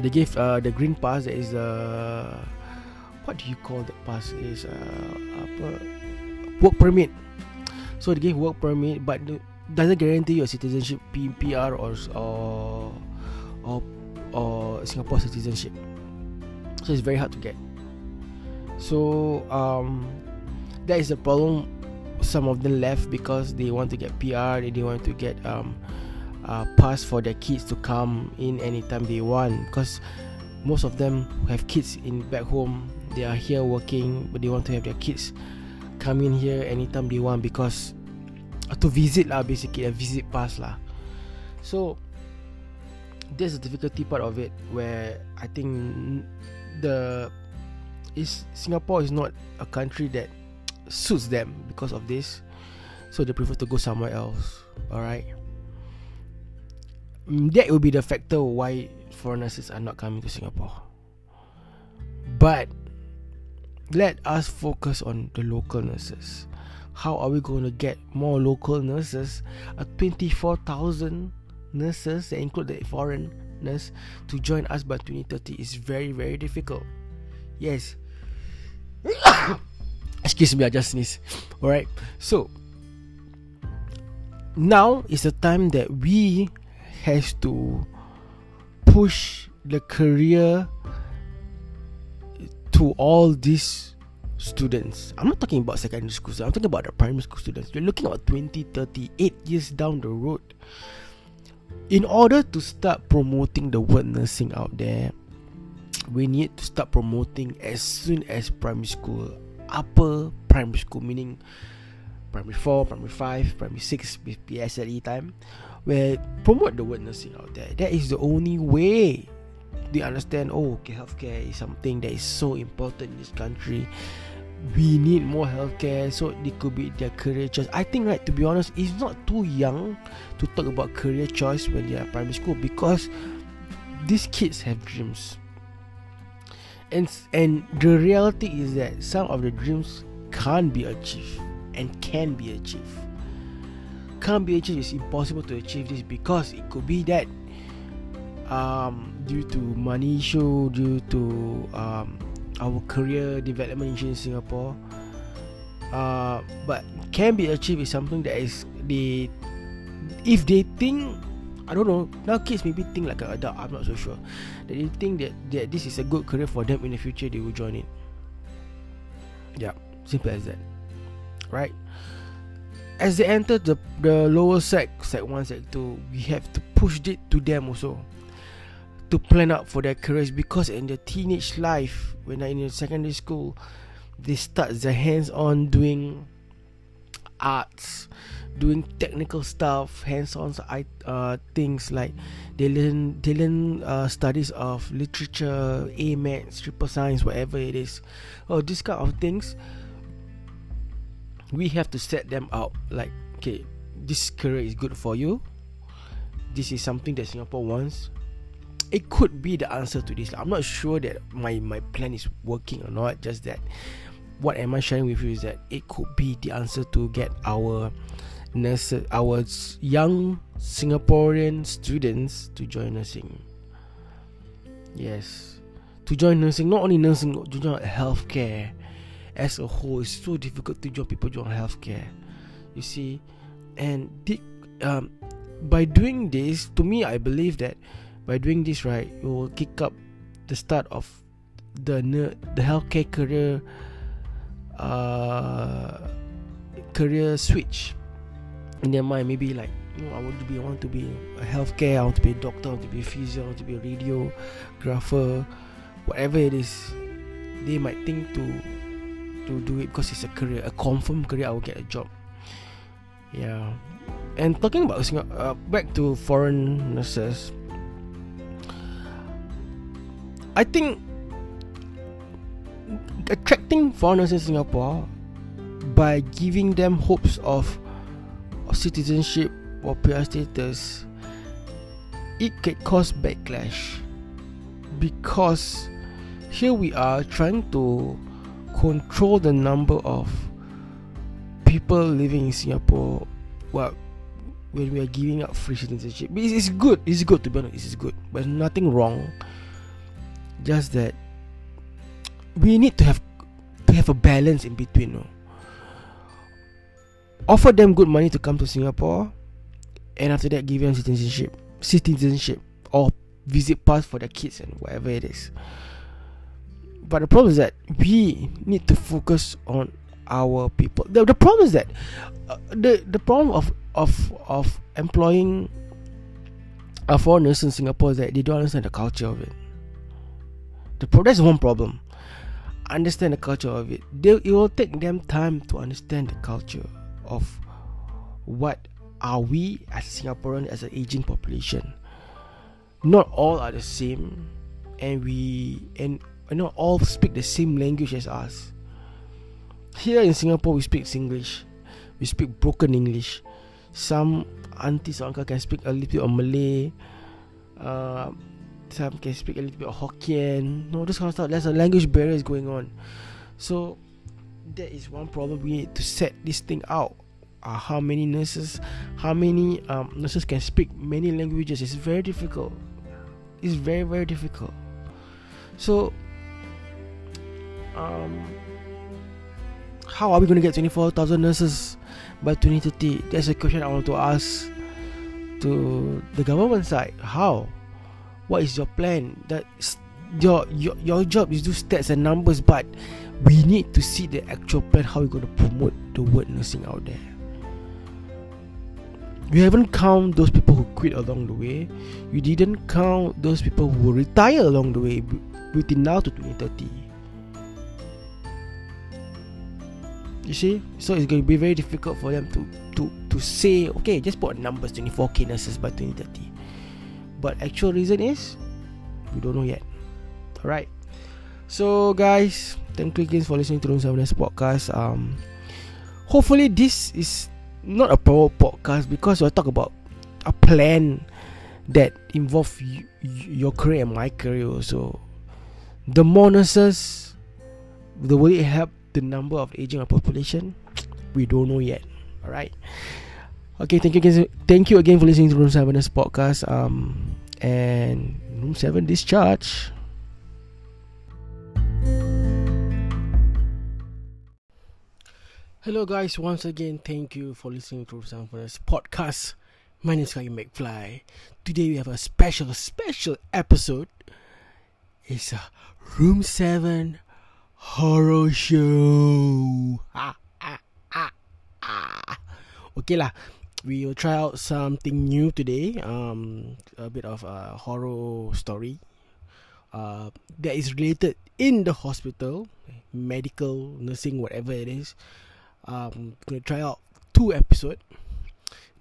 the green pass, that is what do you call that pass? Is work permit. So they give work permit, but doesn't guarantee your citizenship, PR or Singapore citizenship. So it's very hard to get. So that is the problem some of them left because they want to get PR, they want to get pass for their kids to come in anytime they want, because most of them have kids in back home. They are here working, but they want to have their kids come in here anytime they want, because to visit lah, basically a visit pass lah. So there's the difficulty part of it, where I think Singapore is not a country that suits them because of this, so they prefer to go somewhere else. Alright, that will be the factor why foreigners are not coming to Singapore. But let us focus on the local nurses. How are we going to get more local nurses, 24,000 nurses that include the foreign nurse, to join us by 2030? Is very, very difficult. Yes. Excuse me, I just sneezed. Alright, so now is the time that we has to push the career to all these students. I'm not talking about secondary schools, I'm talking about the primary school students. We're looking at 2038 years down the road. In order to start promoting the word nursing out there, we need to start promoting as soon as primary school, upper primary school, meaning primary 4, primary 5, primary 6, PSLE time, where promote the word nursing out there. That is the only way they understand, oh, okay, healthcare is something that is so important in this country. We need more healthcare, so it could be their career choice. I think, right, to be honest, it's not too young to talk about career choice when they are primary school, because these kids have dreams. And the reality is that some of the dreams can't be achieved and can be achieved. Can't be achieved, it's impossible to achieve this, because it could be that due to money issue, due to our career development issue in Singapore, but can be achieved is something that is if they think, I don't know, now kids maybe think like an adult, I'm not so sure, that they think that this is a good career for them in the future, they will join it. Yeah, simple as that. Right, as they enter the lower sec 1, sec 2, we have to push it to them also to plan out for their careers, because in their teenage life, when they're in the secondary school, they start their hands on doing arts, doing technical stuff, hands-on things, like they learn studies of literature, A-maths, triple science, whatever it is. Oh, this kind of things, we have to set them out. Like, okay, this career is good for you. This is something that Singapore wants. It could be the answer to this. I'm not sure that my plan is working or not. Just that, what am I sharing with you is that it could be the answer to get our nurses, our young Singaporean students to join nursing. Yes, to join nursing. Not only nursing, to join healthcare as a whole. It's so difficult to join people join healthcare. You see, and by doing this, to me, I believe that by doing this, right, it will kick up the start of the healthcare career. Career switch in their mind. Maybe like, you know, I want to be a healthcare, I want to be a doctor, I want to be a physio, I want to be a radiographer, whatever it is. They might think to do it because it's a career, a confirmed career. I will get a job. Yeah. And talking about back to foreign nurses, I think attracting foreigners in Singapore by giving them hopes of citizenship or PR status, it can cause backlash, because here we are trying to control the number of people living in Singapore. Well, when we are giving up free citizenship, it's good, to be honest, it's good, but nothing wrong. Just that we need to have a balance in between. No? Offer them good money to come to Singapore, and after that, give them citizenship, or visit pass for their kids and whatever it is. But the problem is that we need to focus on our people. The problem is that the problem of employing a foreigners in Singapore is that they don't understand the culture of it. That's one problem. Understand the culture of it. It will take them time to understand the culture of what are we as a Singaporean, as an aging population. Not all are the same, and not all speak the same language as us. Here in Singapore, we speak Singlish, we speak broken English. Some aunties or uncle can speak a little bit of Malay. Some can speak a little bit of Hokkien. No, this kind of stuff. There's a language barrier is going on. So that is one problem. We need to set this thing out. How many nurses? How many nurses can speak many languages? It's very difficult. It's very, very difficult. So, how are we going to get 24,000 nurses by 2030? That's a question I want to ask to the government side. How? What is your plan? That your job is to do stats and numbers, but we need to see the actual plan. How we're going to promote the word nursing out there. You haven't count those people who quit along the way. You didn't count those people who retire along the way between now to 2030. You see? So it's going to be very difficult for them to say, okay, just put numbers, 24,000 nurses by 2030. But actual reason is, we don't know yet. Alright. So guys, thank you again for listening to Room 7 Nurse Podcast. Hopefully this is not a power podcast, because we'll talk about a plan that involves your career and my career also. The more nurses, the will it help the number of aging of population? We don't know yet. Alright. Okay, thank you again for listening to Room 7 Nurse Podcast. And Room 7 Discharge. Hello guys, once again, thank you for listening to Room 7 Nurse Podcast. My name is Khairan McFly. Today we have a special episode. It's a Room 7 Horror Show. Okay lah, we will try out something new today. A bit of a horror story that is related in the hospital, medical, nursing, whatever it is. Gonna try out 2 episodes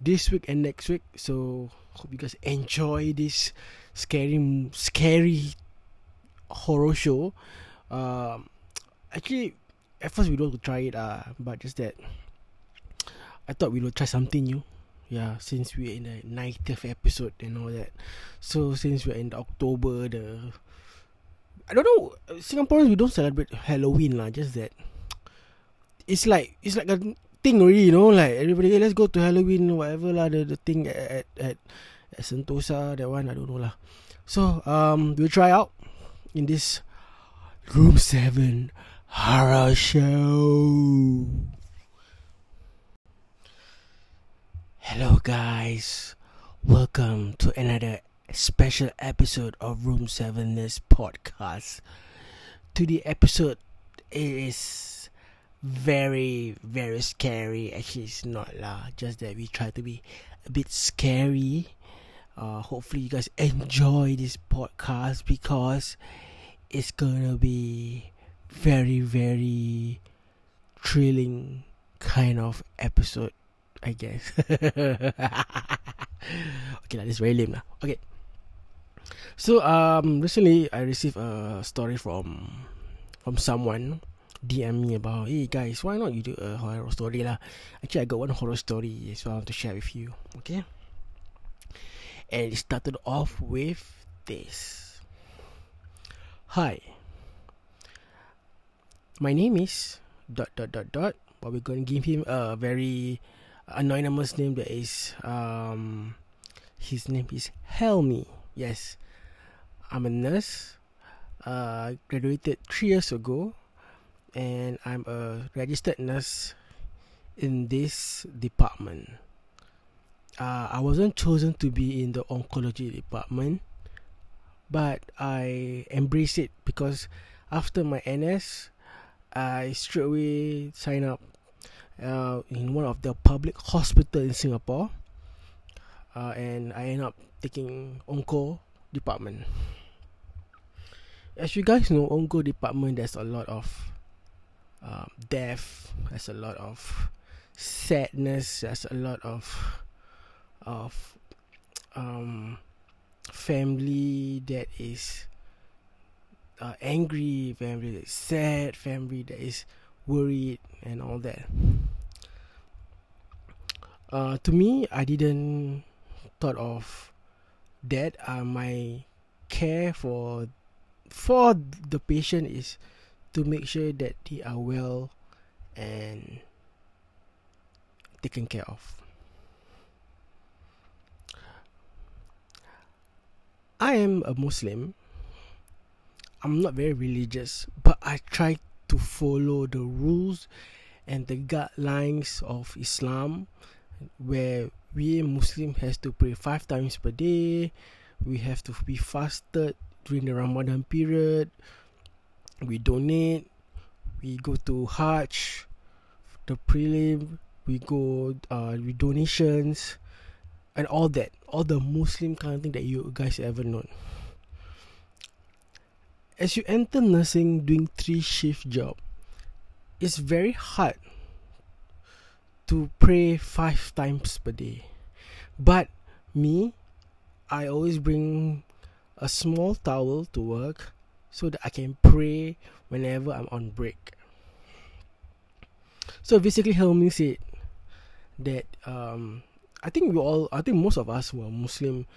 this week and next week. So hope you guys enjoy this scary horror show. Actually, at first we don't try it, but just that I thought we would try something new. Yeah, since we're in the 90th episode and all that. So since we're in October, I don't know, Singaporeans, we don't celebrate Halloween lah. Just that it's like a thing already, you know, like everybody, hey, let's go to Halloween, whatever lah, the thing at Sentosa, that one, I don't know lah. So we'll try out in this Room 7 Horror Show. Hello guys, welcome to another special episode of Room 7 Nurse Podcast. Today's episode is very, very scary. Actually, it's not lah. Just that we try to be a bit scary. Hopefully, you guys enjoy this podcast, because it's gonna be very, very thrilling kind of episode, I guess. Okay, that's very lame lah. Okay. So recently I received a story from someone DM me about, hey guys, why not you do a horror story lah? Actually, I got one horror story as well to share with you. Okay. And it started off with this. Hi, my name is ... But we're gonna give him a very anonymous name. That is, his name is Helmi. Yes, I'm a nurse. Graduated 3 years ago, and I'm a registered nurse in this department. I wasn't chosen to be in the oncology department, but I embraced it, because after my NS, I straight away sign up in one of the public hospital in Singapore, and I end up taking onco department. As you guys know, onco department, there's a lot of death, there's a lot of sadness, there's a lot of family that is angry, family that is sad, family that is worried, and all that. To me, I didn't thought of that. My care for the patient is to make sure that they are well and taken care of. I am a Muslim. I'm not very religious, but I try to follow the rules and the guidelines of Islam, where we Muslim has to pray 5 times per day. We have to be fasted during the Ramadan period. We donate. We go to Hajj, the prelim. We go with donations and all that. All the Muslim kind of thing that you guys ever known. As you enter nursing, doing 3-shift job, it's very hard to pray 5 times per day. But me, I always bring a small towel to work so that I can pray whenever I'm on break. So basically, Helmi said that I think most of us who are Muslim,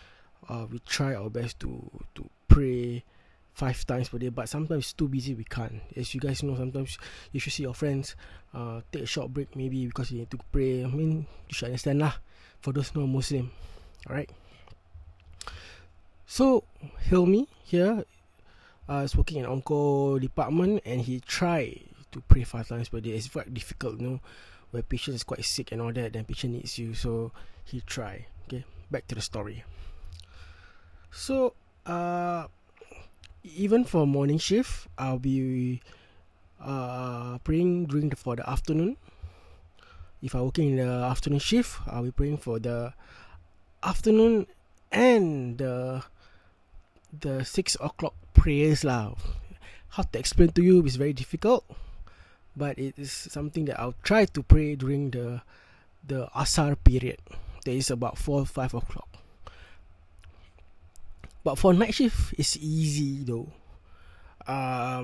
we try our best to pray 5 times per day, but sometimes it's too busy, we can't. As you guys know, sometimes you should see your friends take a short break, maybe because you need to pray. I mean, you should understand lah, for those not Muslim. Alright. So Helmi here is working in onco department, and he tried to pray 5 times per day. It's quite difficult, you know, where patient is quite sick and all that, then patient needs you, so he tried. Okay, back to the story. So even for morning shift, I'll be praying for the afternoon. If I'm working in the afternoon shift, I'll be praying for the afternoon and the 6 o'clock prayers lah. How to explain to you is very difficult, but it is something that I'll try to pray during the Asar period. That is about 4 or 5 o'clock. But for night shift, it's easy though. I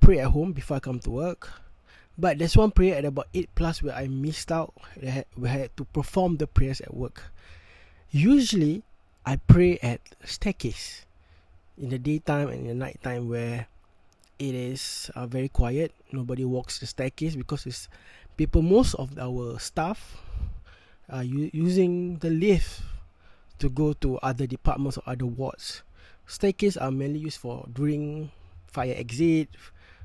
pray at home before I come to work. But there's one prayer at about 8+ where I missed out. We had to perform the prayers at work. Usually, I pray at staircase in the daytime and in the nighttime, where it is very quiet. Nobody walks the staircase because it's people. Most of our staff are using the lift to go to other departments or other wards. Staircases are mainly used for during fire exit,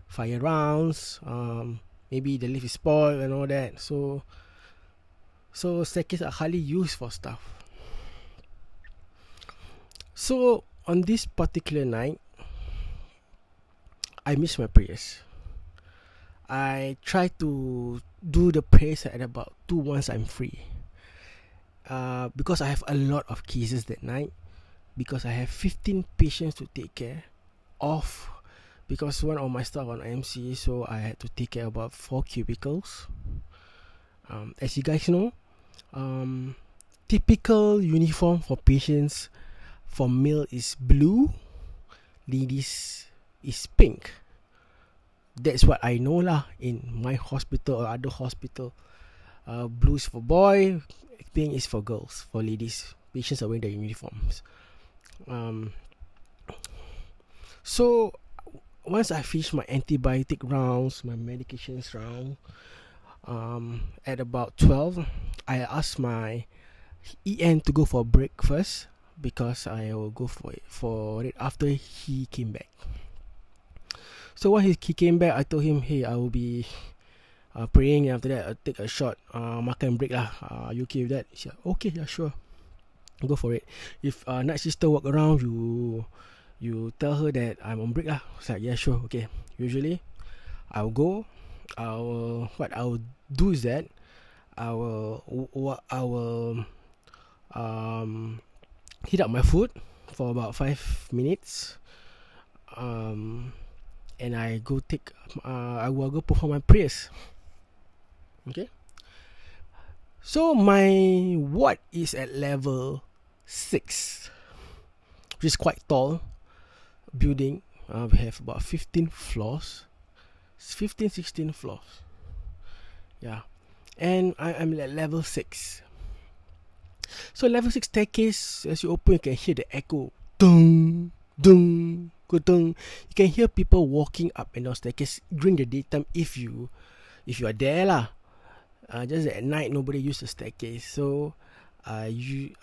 fire rounds, maybe the lift is spoiled and all that. So staircases are hardly used for stuff. So on this particular night, I missed my prayers. I try to do the prayers at about 2 once I'm free. Because I have a lot of cases that night, because I have 15 patients to take care of, because one of my staff on IMC, so I had to take care of about 4 cubicles. As you guys know, typical uniform for patients for male is blue, ladies is pink. That's what I know lah in my hospital or other hospital. Blue is for boy, pink is for girls. For ladies, patients are wearing their uniforms. So once I finish my antibiotic rounds, my medications round, at about 12, I asked my EN to go for break first, because I will go for it after he came back. So when he came back, I told him, hey, I will be praying, and after that I'll take a short makan break lah. Are you okay with that? She said, okay, yeah, sure, go for it. If night sister walk around, you you tell her that I'm on break lah. It's like, yeah, sure, okay. Usually I'll go, what I'll do is that I will heat up my food for about 5 minutes, and I go take I will go perform my prayers. Okay. So my ward is at level 6, which is quite tall building. We have about 16 floors. Yeah. And I am at level 6. So level 6 staircase, as you open, you can hear the echo. Dung, dung, dung. You can hear people walking up and down staircase during the daytime if you are there lah. Just at night, nobody uses the staircase. So I use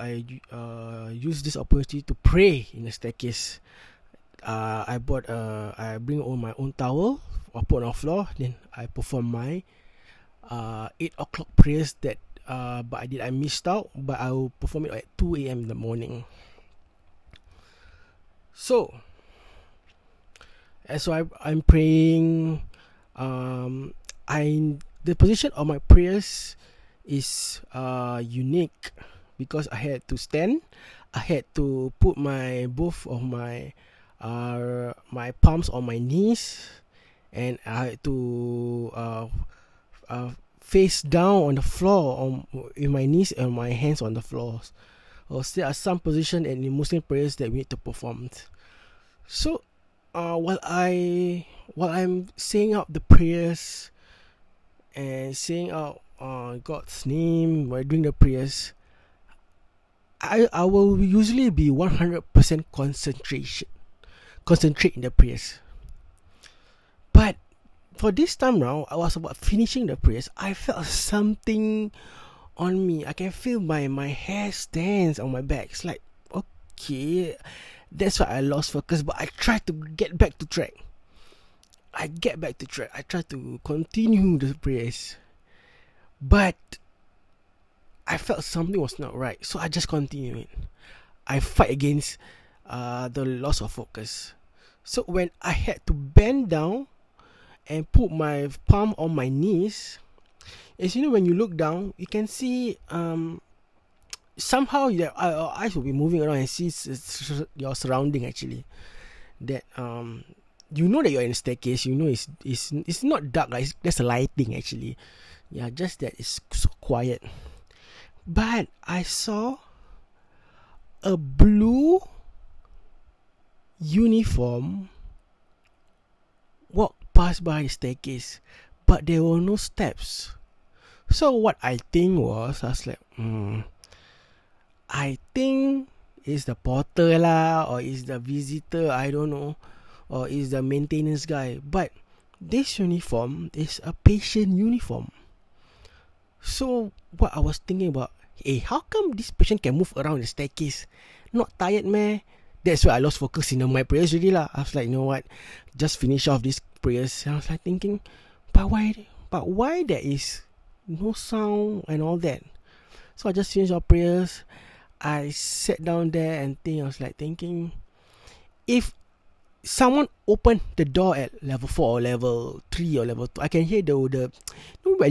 this opportunity to pray in the staircase. I bring all my own towel, I put on the floor, then I perform my 8 o'clock prayers that I missed out, but I will perform it at 2 a.m. in the morning. So as I'm praying, the position of my prayers is unique because I had to stand. I had to put my palms on my knees, and I had to face down on the floor, with my knees and my hands on the floor. Also, there are some positions in the Muslim prayers that we need to perform. So, while I'm saying out the prayers and saying out God's name while doing the prayers, I will usually be 100% concentrate in the prayers. But for this time round, I was about finishing the prayers. I felt something on me. I can feel my hair stands on my back. It's like, okay, that's why I lost focus. But I tried to get back to track. I tried to continue the prayers. But I felt something was not right. So I just continued it. I fight against the loss of focus. So when I had to bend down and put my palm on my knees, as you know, when you look down, you can see somehow your eyes will be moving around and see your surrounding. Actually, that you know that you're in a staircase. You know it's not dark. Like, there's a lighting actually. Yeah, just that it's so quiet. But I saw a blue uniform walk passed by the staircase, but there were no steps. So what I think was, I was like, I think it's the porter lah, or it's the visitor, I don't know, or it's the maintenance guy. But this uniform is a patient uniform. So what I was thinking about, hey, how come this patient can move around the staircase? Not tired meh? That's why I lost focus in my prayers already lah. I was like, you know what, just finish off this prayers. And I was like thinking, but why there is no sound and all that? So I just finished our prayers. I sat down there and I was thinking, if someone opened the door at level 4 or level 3 or level 2, I can hear when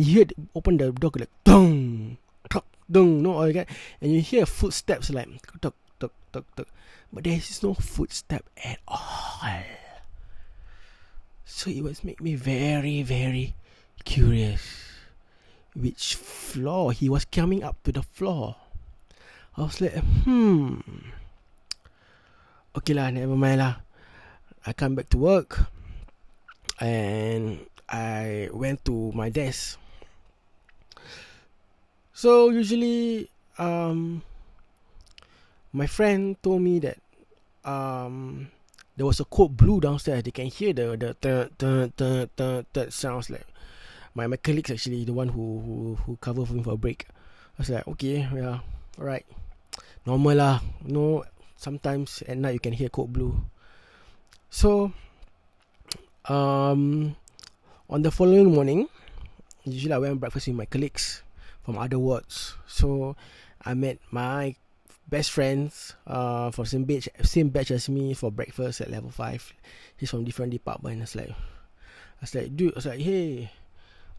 you hear open the door, like dong, tok, dong, no, all that, and you hear footsteps like tok, tok, tok, tok, but there is no footstep at all. So it was make me very, very curious. Which floor? He was coming up to the floor. I was like, okay lah, never mind lah. I come back to work and I went to my desk. So usually, my friend told me that there was a code blue downstairs. They can hear the sounds. Like my colleagues, actually, the one who covered for me for a break. I was like, okay, yeah, alright, normal lah. No, sometimes at night you can hear code blue. So on the following morning, usually I went breakfast with my colleagues from other wards. So I met my best friends for same batch as me for breakfast at level 5. He's from different department. I was like, hey,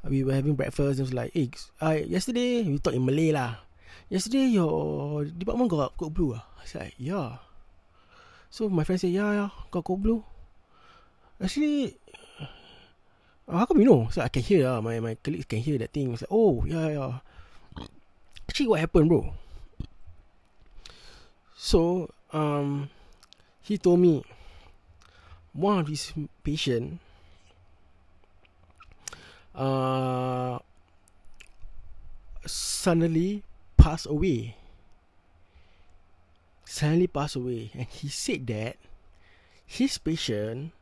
we were having breakfast. It was like, hey, yesterday we talked in Malay lah. Yesterday your department got code blue. I was like, yeah. So my friend said, yeah, got code blue. Actually, how come you know? So I can hear my colleagues can hear that thing. I was like, oh, yeah. Actually, what happened, bro? So, he told me one of his patients suddenly passed away. And he said that his patient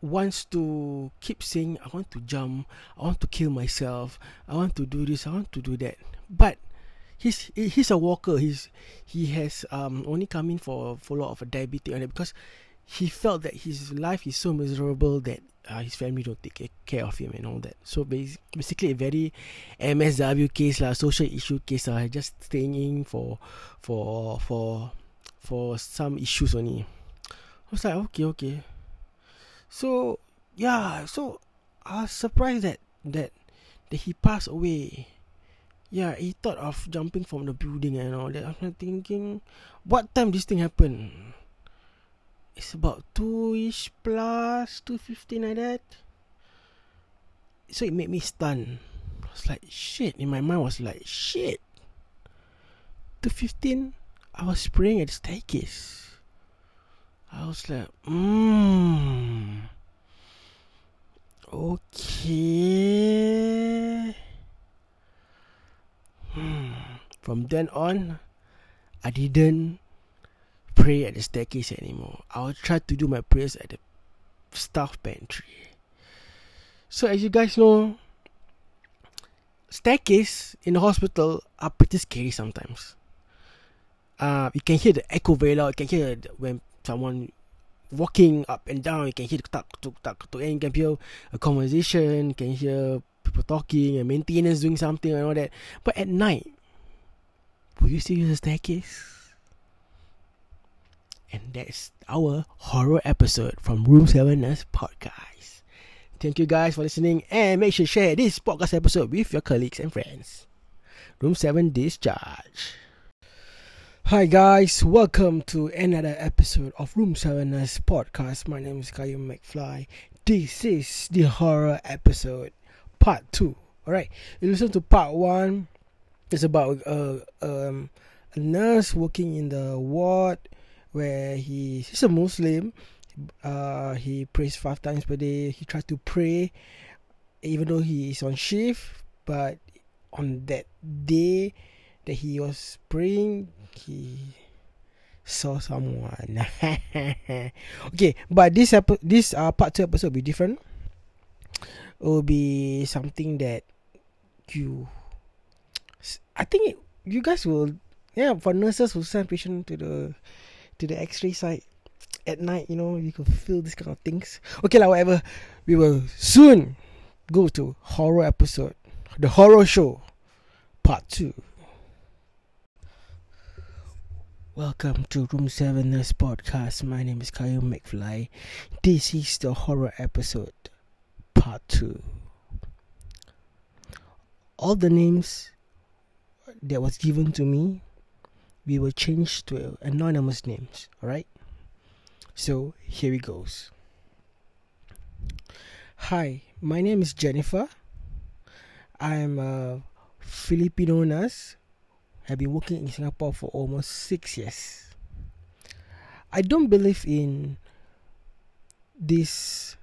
wants to keep saying, I want to jump, I want to kill myself, I want to do this, I want to do that. But he's a walker. He has only come in for a follow-up of a diabetic, because he felt that his life is so miserable that his family don't take care of him and all that. So basically a very MSW case lah, social issue case lah, just staying in for some issues only. I was like, okay. So yeah, so I was surprised that he passed away. Yeah, he thought of jumping from the building and all that. I'm thinking, what time this thing happened? It's about 2-ish plus, 2:15 like that. So it made me stunned. I was like, shit. In my mind, I was like, shit. 2:15, I was praying at the staircase. I was like, okay. From then on, I didn't pray at the staircase anymore. I will try to do my prayers at the staff pantry. So as you guys know, staircase in the hospital are pretty scary sometimes. You can hear the echo very loud. You can hear when someone walking up and down. You can hear the tuk-tuk-tuk-tuk. And you can hear a conversation. You can hear people talking and maintenance doing something and all that. But at night, will you still use the staircase? And that's our horror episode from Room 7 Nurse Podcast. Thank you guys for listening, and make sure to share this podcast episode with your colleagues and friends. Room 7 Discharge. Hi guys, welcome to another episode of Room 7 Nurse Podcast. My name is Khairan McFly. This is the horror episode, Part 2. Alright, you listen to Part 1. It's about a nurse working in the ward where he's a Muslim. He prays 5 times per day. He tries to pray even though he is on shift. But on that day that he was praying, he saw someone. Okay, but this Part 2 episode will be different. It will be something that you guys will, for nurses who send patients to the X-ray side at night, you can feel this kind of things. Okay, whatever. We will soon go to horror episode, the horror show, Part 2. Welcome to Room 7 Nurse Podcast. My name is Kyle McFly. This is the horror episode, Part 2. All the names that was given to me, we will change to anonymous names. Alright, so here it goes. Hi, my name is Jennifer. I am a Filipino nurse. I've been working in Singapore for almost 6 years. I don't believe in this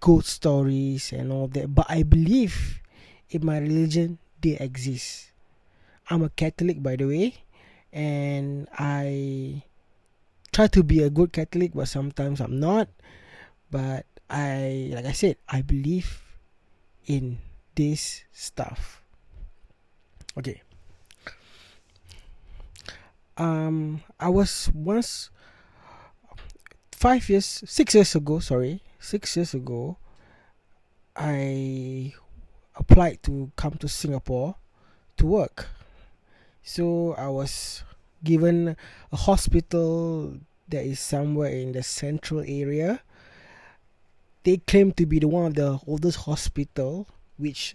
ghost stories and all that, but I believe in my religion they exist. I'm a Catholic, by the way, and I try to be a good Catholic, but sometimes I'm not. But I believe in this stuff. Okay. I was once 6 years ago, I applied to come to Singapore to work. So I was given a hospital that is somewhere in the central area. They claim to be the one of the oldest hospital, which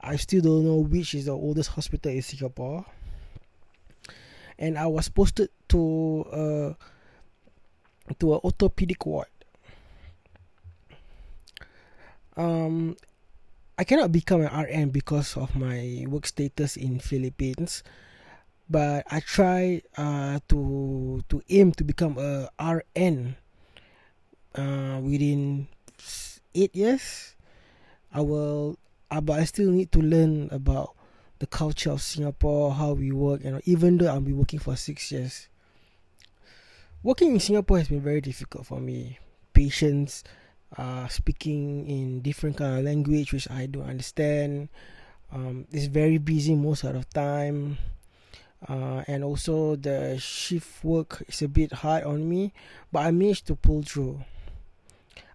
I still don't know which is the oldest hospital in Singapore. And I was posted to an orthopedic ward. I cannot become an RN because of my work status in Philippines, but I try to aim to become a RN within 8 years. But I still need to learn about the culture of Singapore, how we work, and even though I'll be working for 6 years. Working in Singapore has been very difficult for me. Patients, speaking in different kind of language which I don't understand. It's very busy most of the time. And also the shift work is a bit hard on me, but I managed to pull through.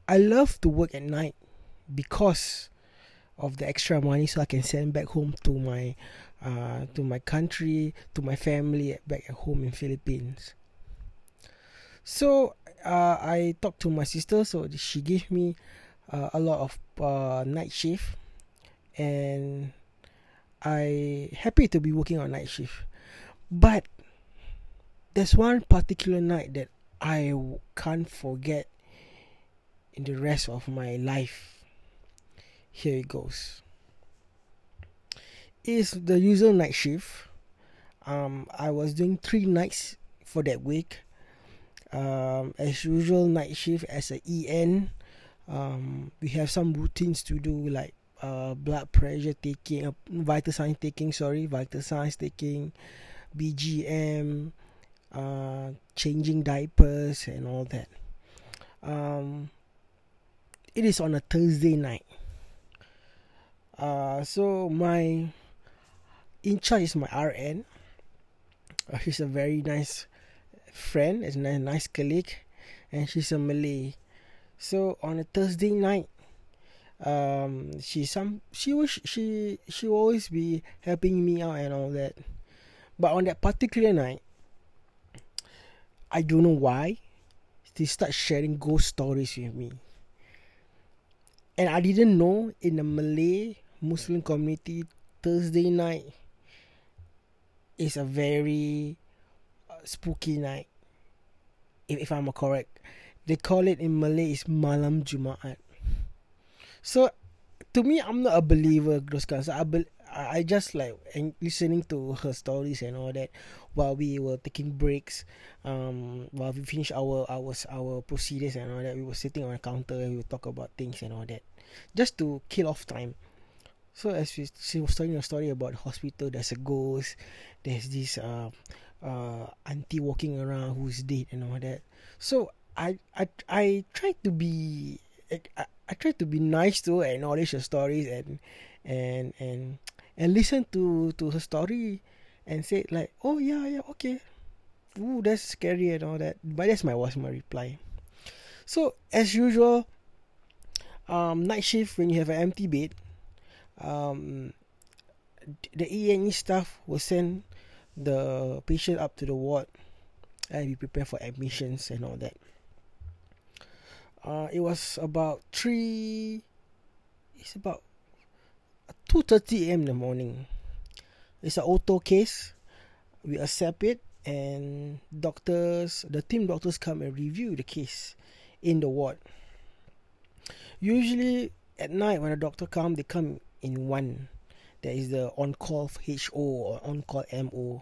I love to work at night because of the extra money, so I can send back home to my country, to my family back at home in Philippines. So I talked to my sister, so she gave me a lot of night shift, and I happy to be working on night shift. But there's one particular night that I can't forget in the rest of my life. Here it goes. It's the usual night shift. I was doing 3 nights for that week. As usual night shift as an EN. We have some routines to do, like blood pressure taking, vital signs taking, BGM, changing diapers and all that. It is on a Thursday night. So my in charge is my RN. She's a very nice friend, is a nice colleague, and she's a Malay. So on a Thursday night, she will always be helping me out and all that. But on that particular night, I don't know why, they start sharing ghost stories with me, and I didn't know in the Malay Muslim community, Thursday night is a very spooky night. If I'm correct, they call it in Malay is Malam Jumaat. So to me, I'm not a believer of those kinds. I just like listening to her stories and all that while we were taking breaks. While we finish our procedures and all that, we were sitting on a counter and we would talk about things and all that, just to kill off time. So as she was telling a story about hospital, there's a ghost, there's this auntie walking around who's dead and all that. So I tried to be nice to her and acknowledge her stories and listen to her story and say like, oh yeah, okay. Ooh, that's scary and all that. But was my reply. So as usual, night shift when you have an empty bed, the E&E staff will send the patient up to the ward and we prepare for admissions and all that. It was about 2:30 a.m. in the morning. It's an auto case. We accept it, and the team doctors come and review the case in the ward. Usually at night when a doctor comes, they come in one. There is the on-call HO or on-call MO.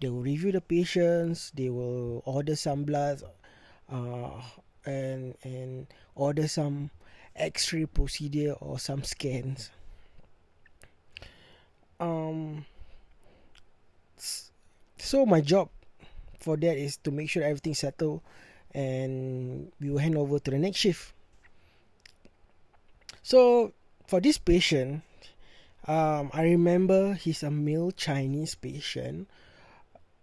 They will review the patients. They will order some blood and order some X-ray procedure or some scans. So my job for that is to make sure everything's settled, and we will hand over to the next shift. So for this patient, I remember he's a male Chinese patient,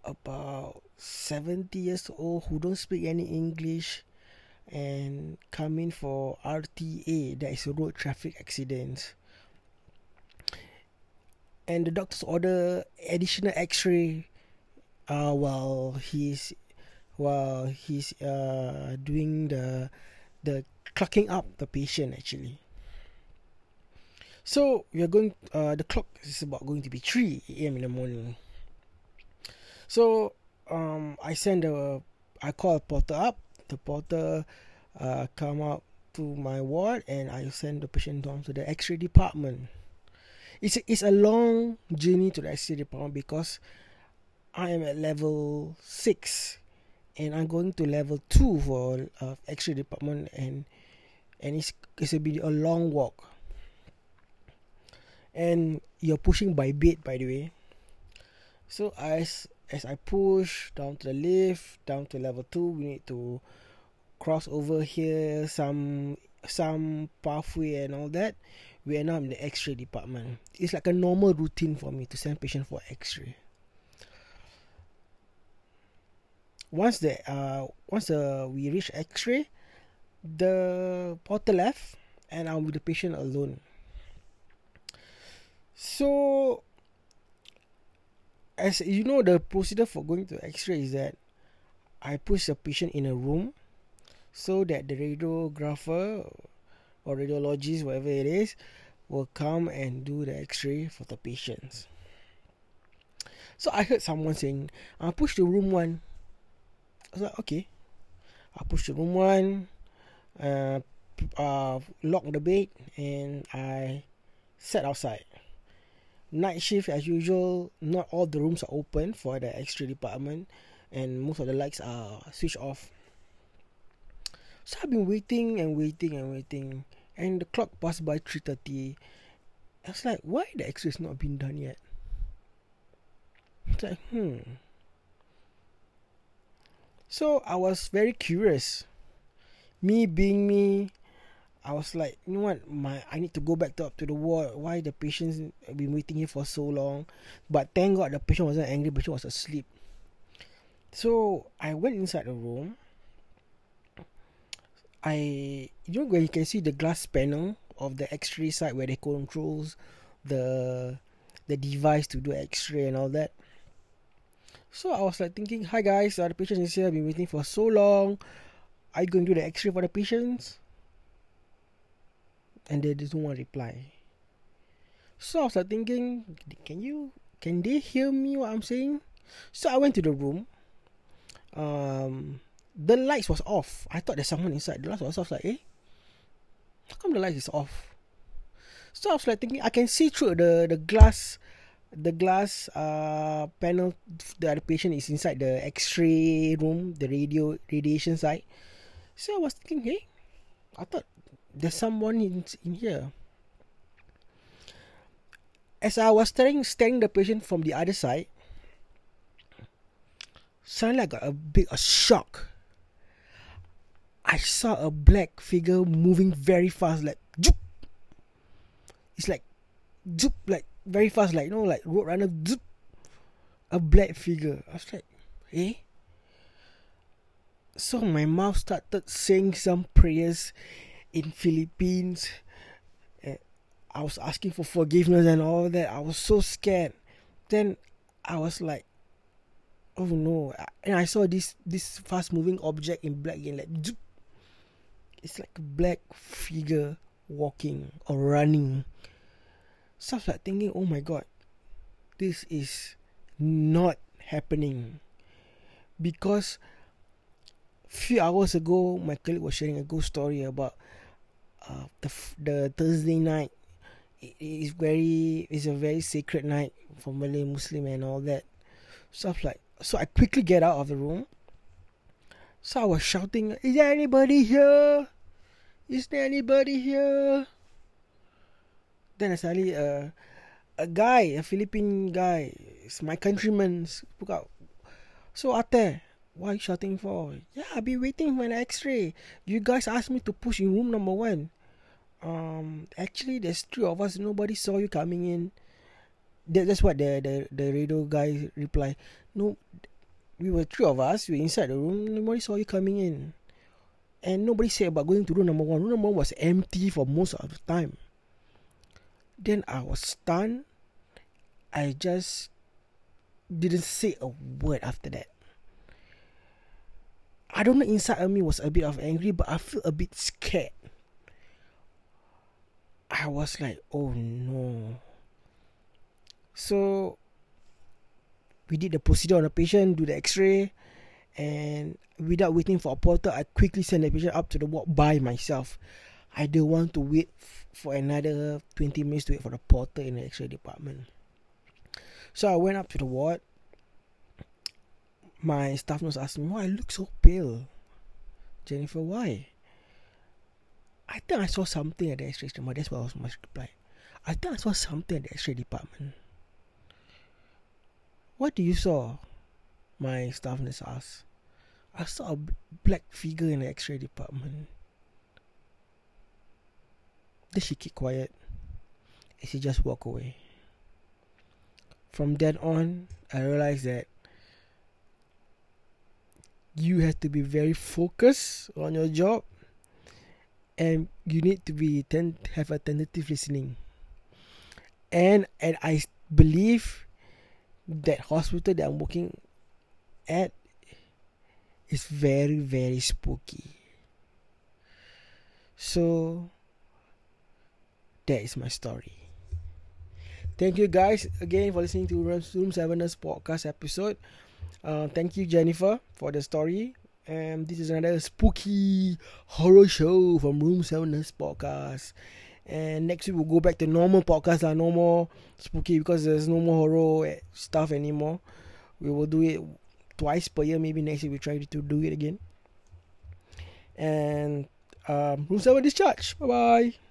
about 70 years old, who don't speak any English, and come in for RTA, that is a road traffic accident. And the doctors order additional X-ray while he's doing the clocking up the patient actually. So we are going. The clock is about going to be 3 a.m. in the morning. So I call porter up. The porter come up to my ward, and I send the patient down to the X-ray department. It's a long journey to the X-ray department because I am at level 6, and I'm going to level 2 for X-ray department, and it's a bit a long walk. And you're pushing by bed, by the way. So as I push down to the lift, down to level 2, we need to cross over here some pathway and all that. We are now in the X-ray department. It's like a normal routine for me to send patient for X-ray. Once we reach X-ray, the porter left, and I'm with the patient alone. So, as you know, the procedure for going to X-ray is that I push the patient in a room so that the radiographer or radiologist, whatever it is, will come and do the X-ray for the patients. So I heard someone saying, "I push to room 1." I was like, "Okay." I push to room 1, lock the bed, and I sat outside. Night shift as usual. Not all the rooms are open for the X-ray department, and most of the lights are switched off. So I've been waiting, and the clock passed by 3:30. I was like, why the X-ray's not been done yet? It's like, So I was very curious. Me being me, I was like, you know what? I need to go back to the ward. Why the patient's been waiting here for so long? But thank God the patient wasn't angry. The patient was asleep. So I went inside the room. Where you can see the glass panel of the X-ray side where they controls the device to do X-ray and all that. So I was like thinking, hi guys, the patient is here, I've been waiting for so long. Are you going to do the X-ray for the patients? And they just don't want to reply. So I was like thinking, can they hear me what I'm saying? So I went to the room. The lights was off. I thought there's someone inside. The lights was off. I was like, how come the light is off? So I was like thinking, I can see through the glass panel that the patient is inside the X-ray room, the radiation side. So I was thinking, I thought there's someone in here. As I was staring the patient from the other side, suddenly I got a shock. I saw a black figure moving very fast, like zoop. It's like zoop, like very fast, like, you know, like Roadrunner, zoop. A black figure. I was like, So my mouth started saying some prayers in Philippines. I was asking for forgiveness and all that. I was so scared. Then I was like, oh no. And I saw this fast moving object in black and like zoop. It's like a black figure walking or running. So I was like thinking, oh my god, this is not happening. Because few hours ago my colleague was sharing a ghost story about the Thursday night. It's a very sacred night for Malay Muslim and all that stuff. Like, so I quickly get out of the room. So I was shouting, "Is there anybody here? Is there anybody here?" Then suddenly, a Philippine guy, it's my countryman, spoke out. "So Ate, what are you shouting for?" "Yeah, I've been waiting for an X-ray. You guys asked me to push in room number 1. Actually, there's 3 of us. Nobody saw you coming in." That's what the radio guy replied. "No, we were 3 of us. We were inside the room. Nobody saw you coming in. And nobody said about going to room number 1. Room number 1 was empty for most of the time." Then I was stunned. I just didn't say a word after that. I don't know, inside of me was a bit of angry, but I feel a bit scared. I was like, oh no. So we did the procedure on the patient, do the x-ray, and without waiting for a porter, I quickly sent the patient up to the ward by myself. I didn't want to wait for another 20 minutes to wait for the porter in the x-ray department. So I went up to the ward. My staff nurse asked me, why I look so pale? Jennifer, why? I think I saw something at the x-ray department. That's what was my reply. I think I saw something at the x-ray department. What do you saw? My staff nurse asked. I saw a black figure in the x-ray department. Then she kept quiet and she just walked away. From then on, I realized that you have to be very focused on your job, and you need to be have attentive listening. And I believe that hospital that I'm working at is very, very spooky. So that is my story. Thank you guys again for listening to Room 7 Nurse Podcast episode. Thank you, Jennifer, for the story. And this is another spooky horror show from Room 7 Nurse Podcast. And next week we'll go back to normal podcast, no more spooky, because there's no more horror stuff anymore. We will do it twice per year. Maybe next year we'll try to do it again. And Room 7 Discharge. Bye bye.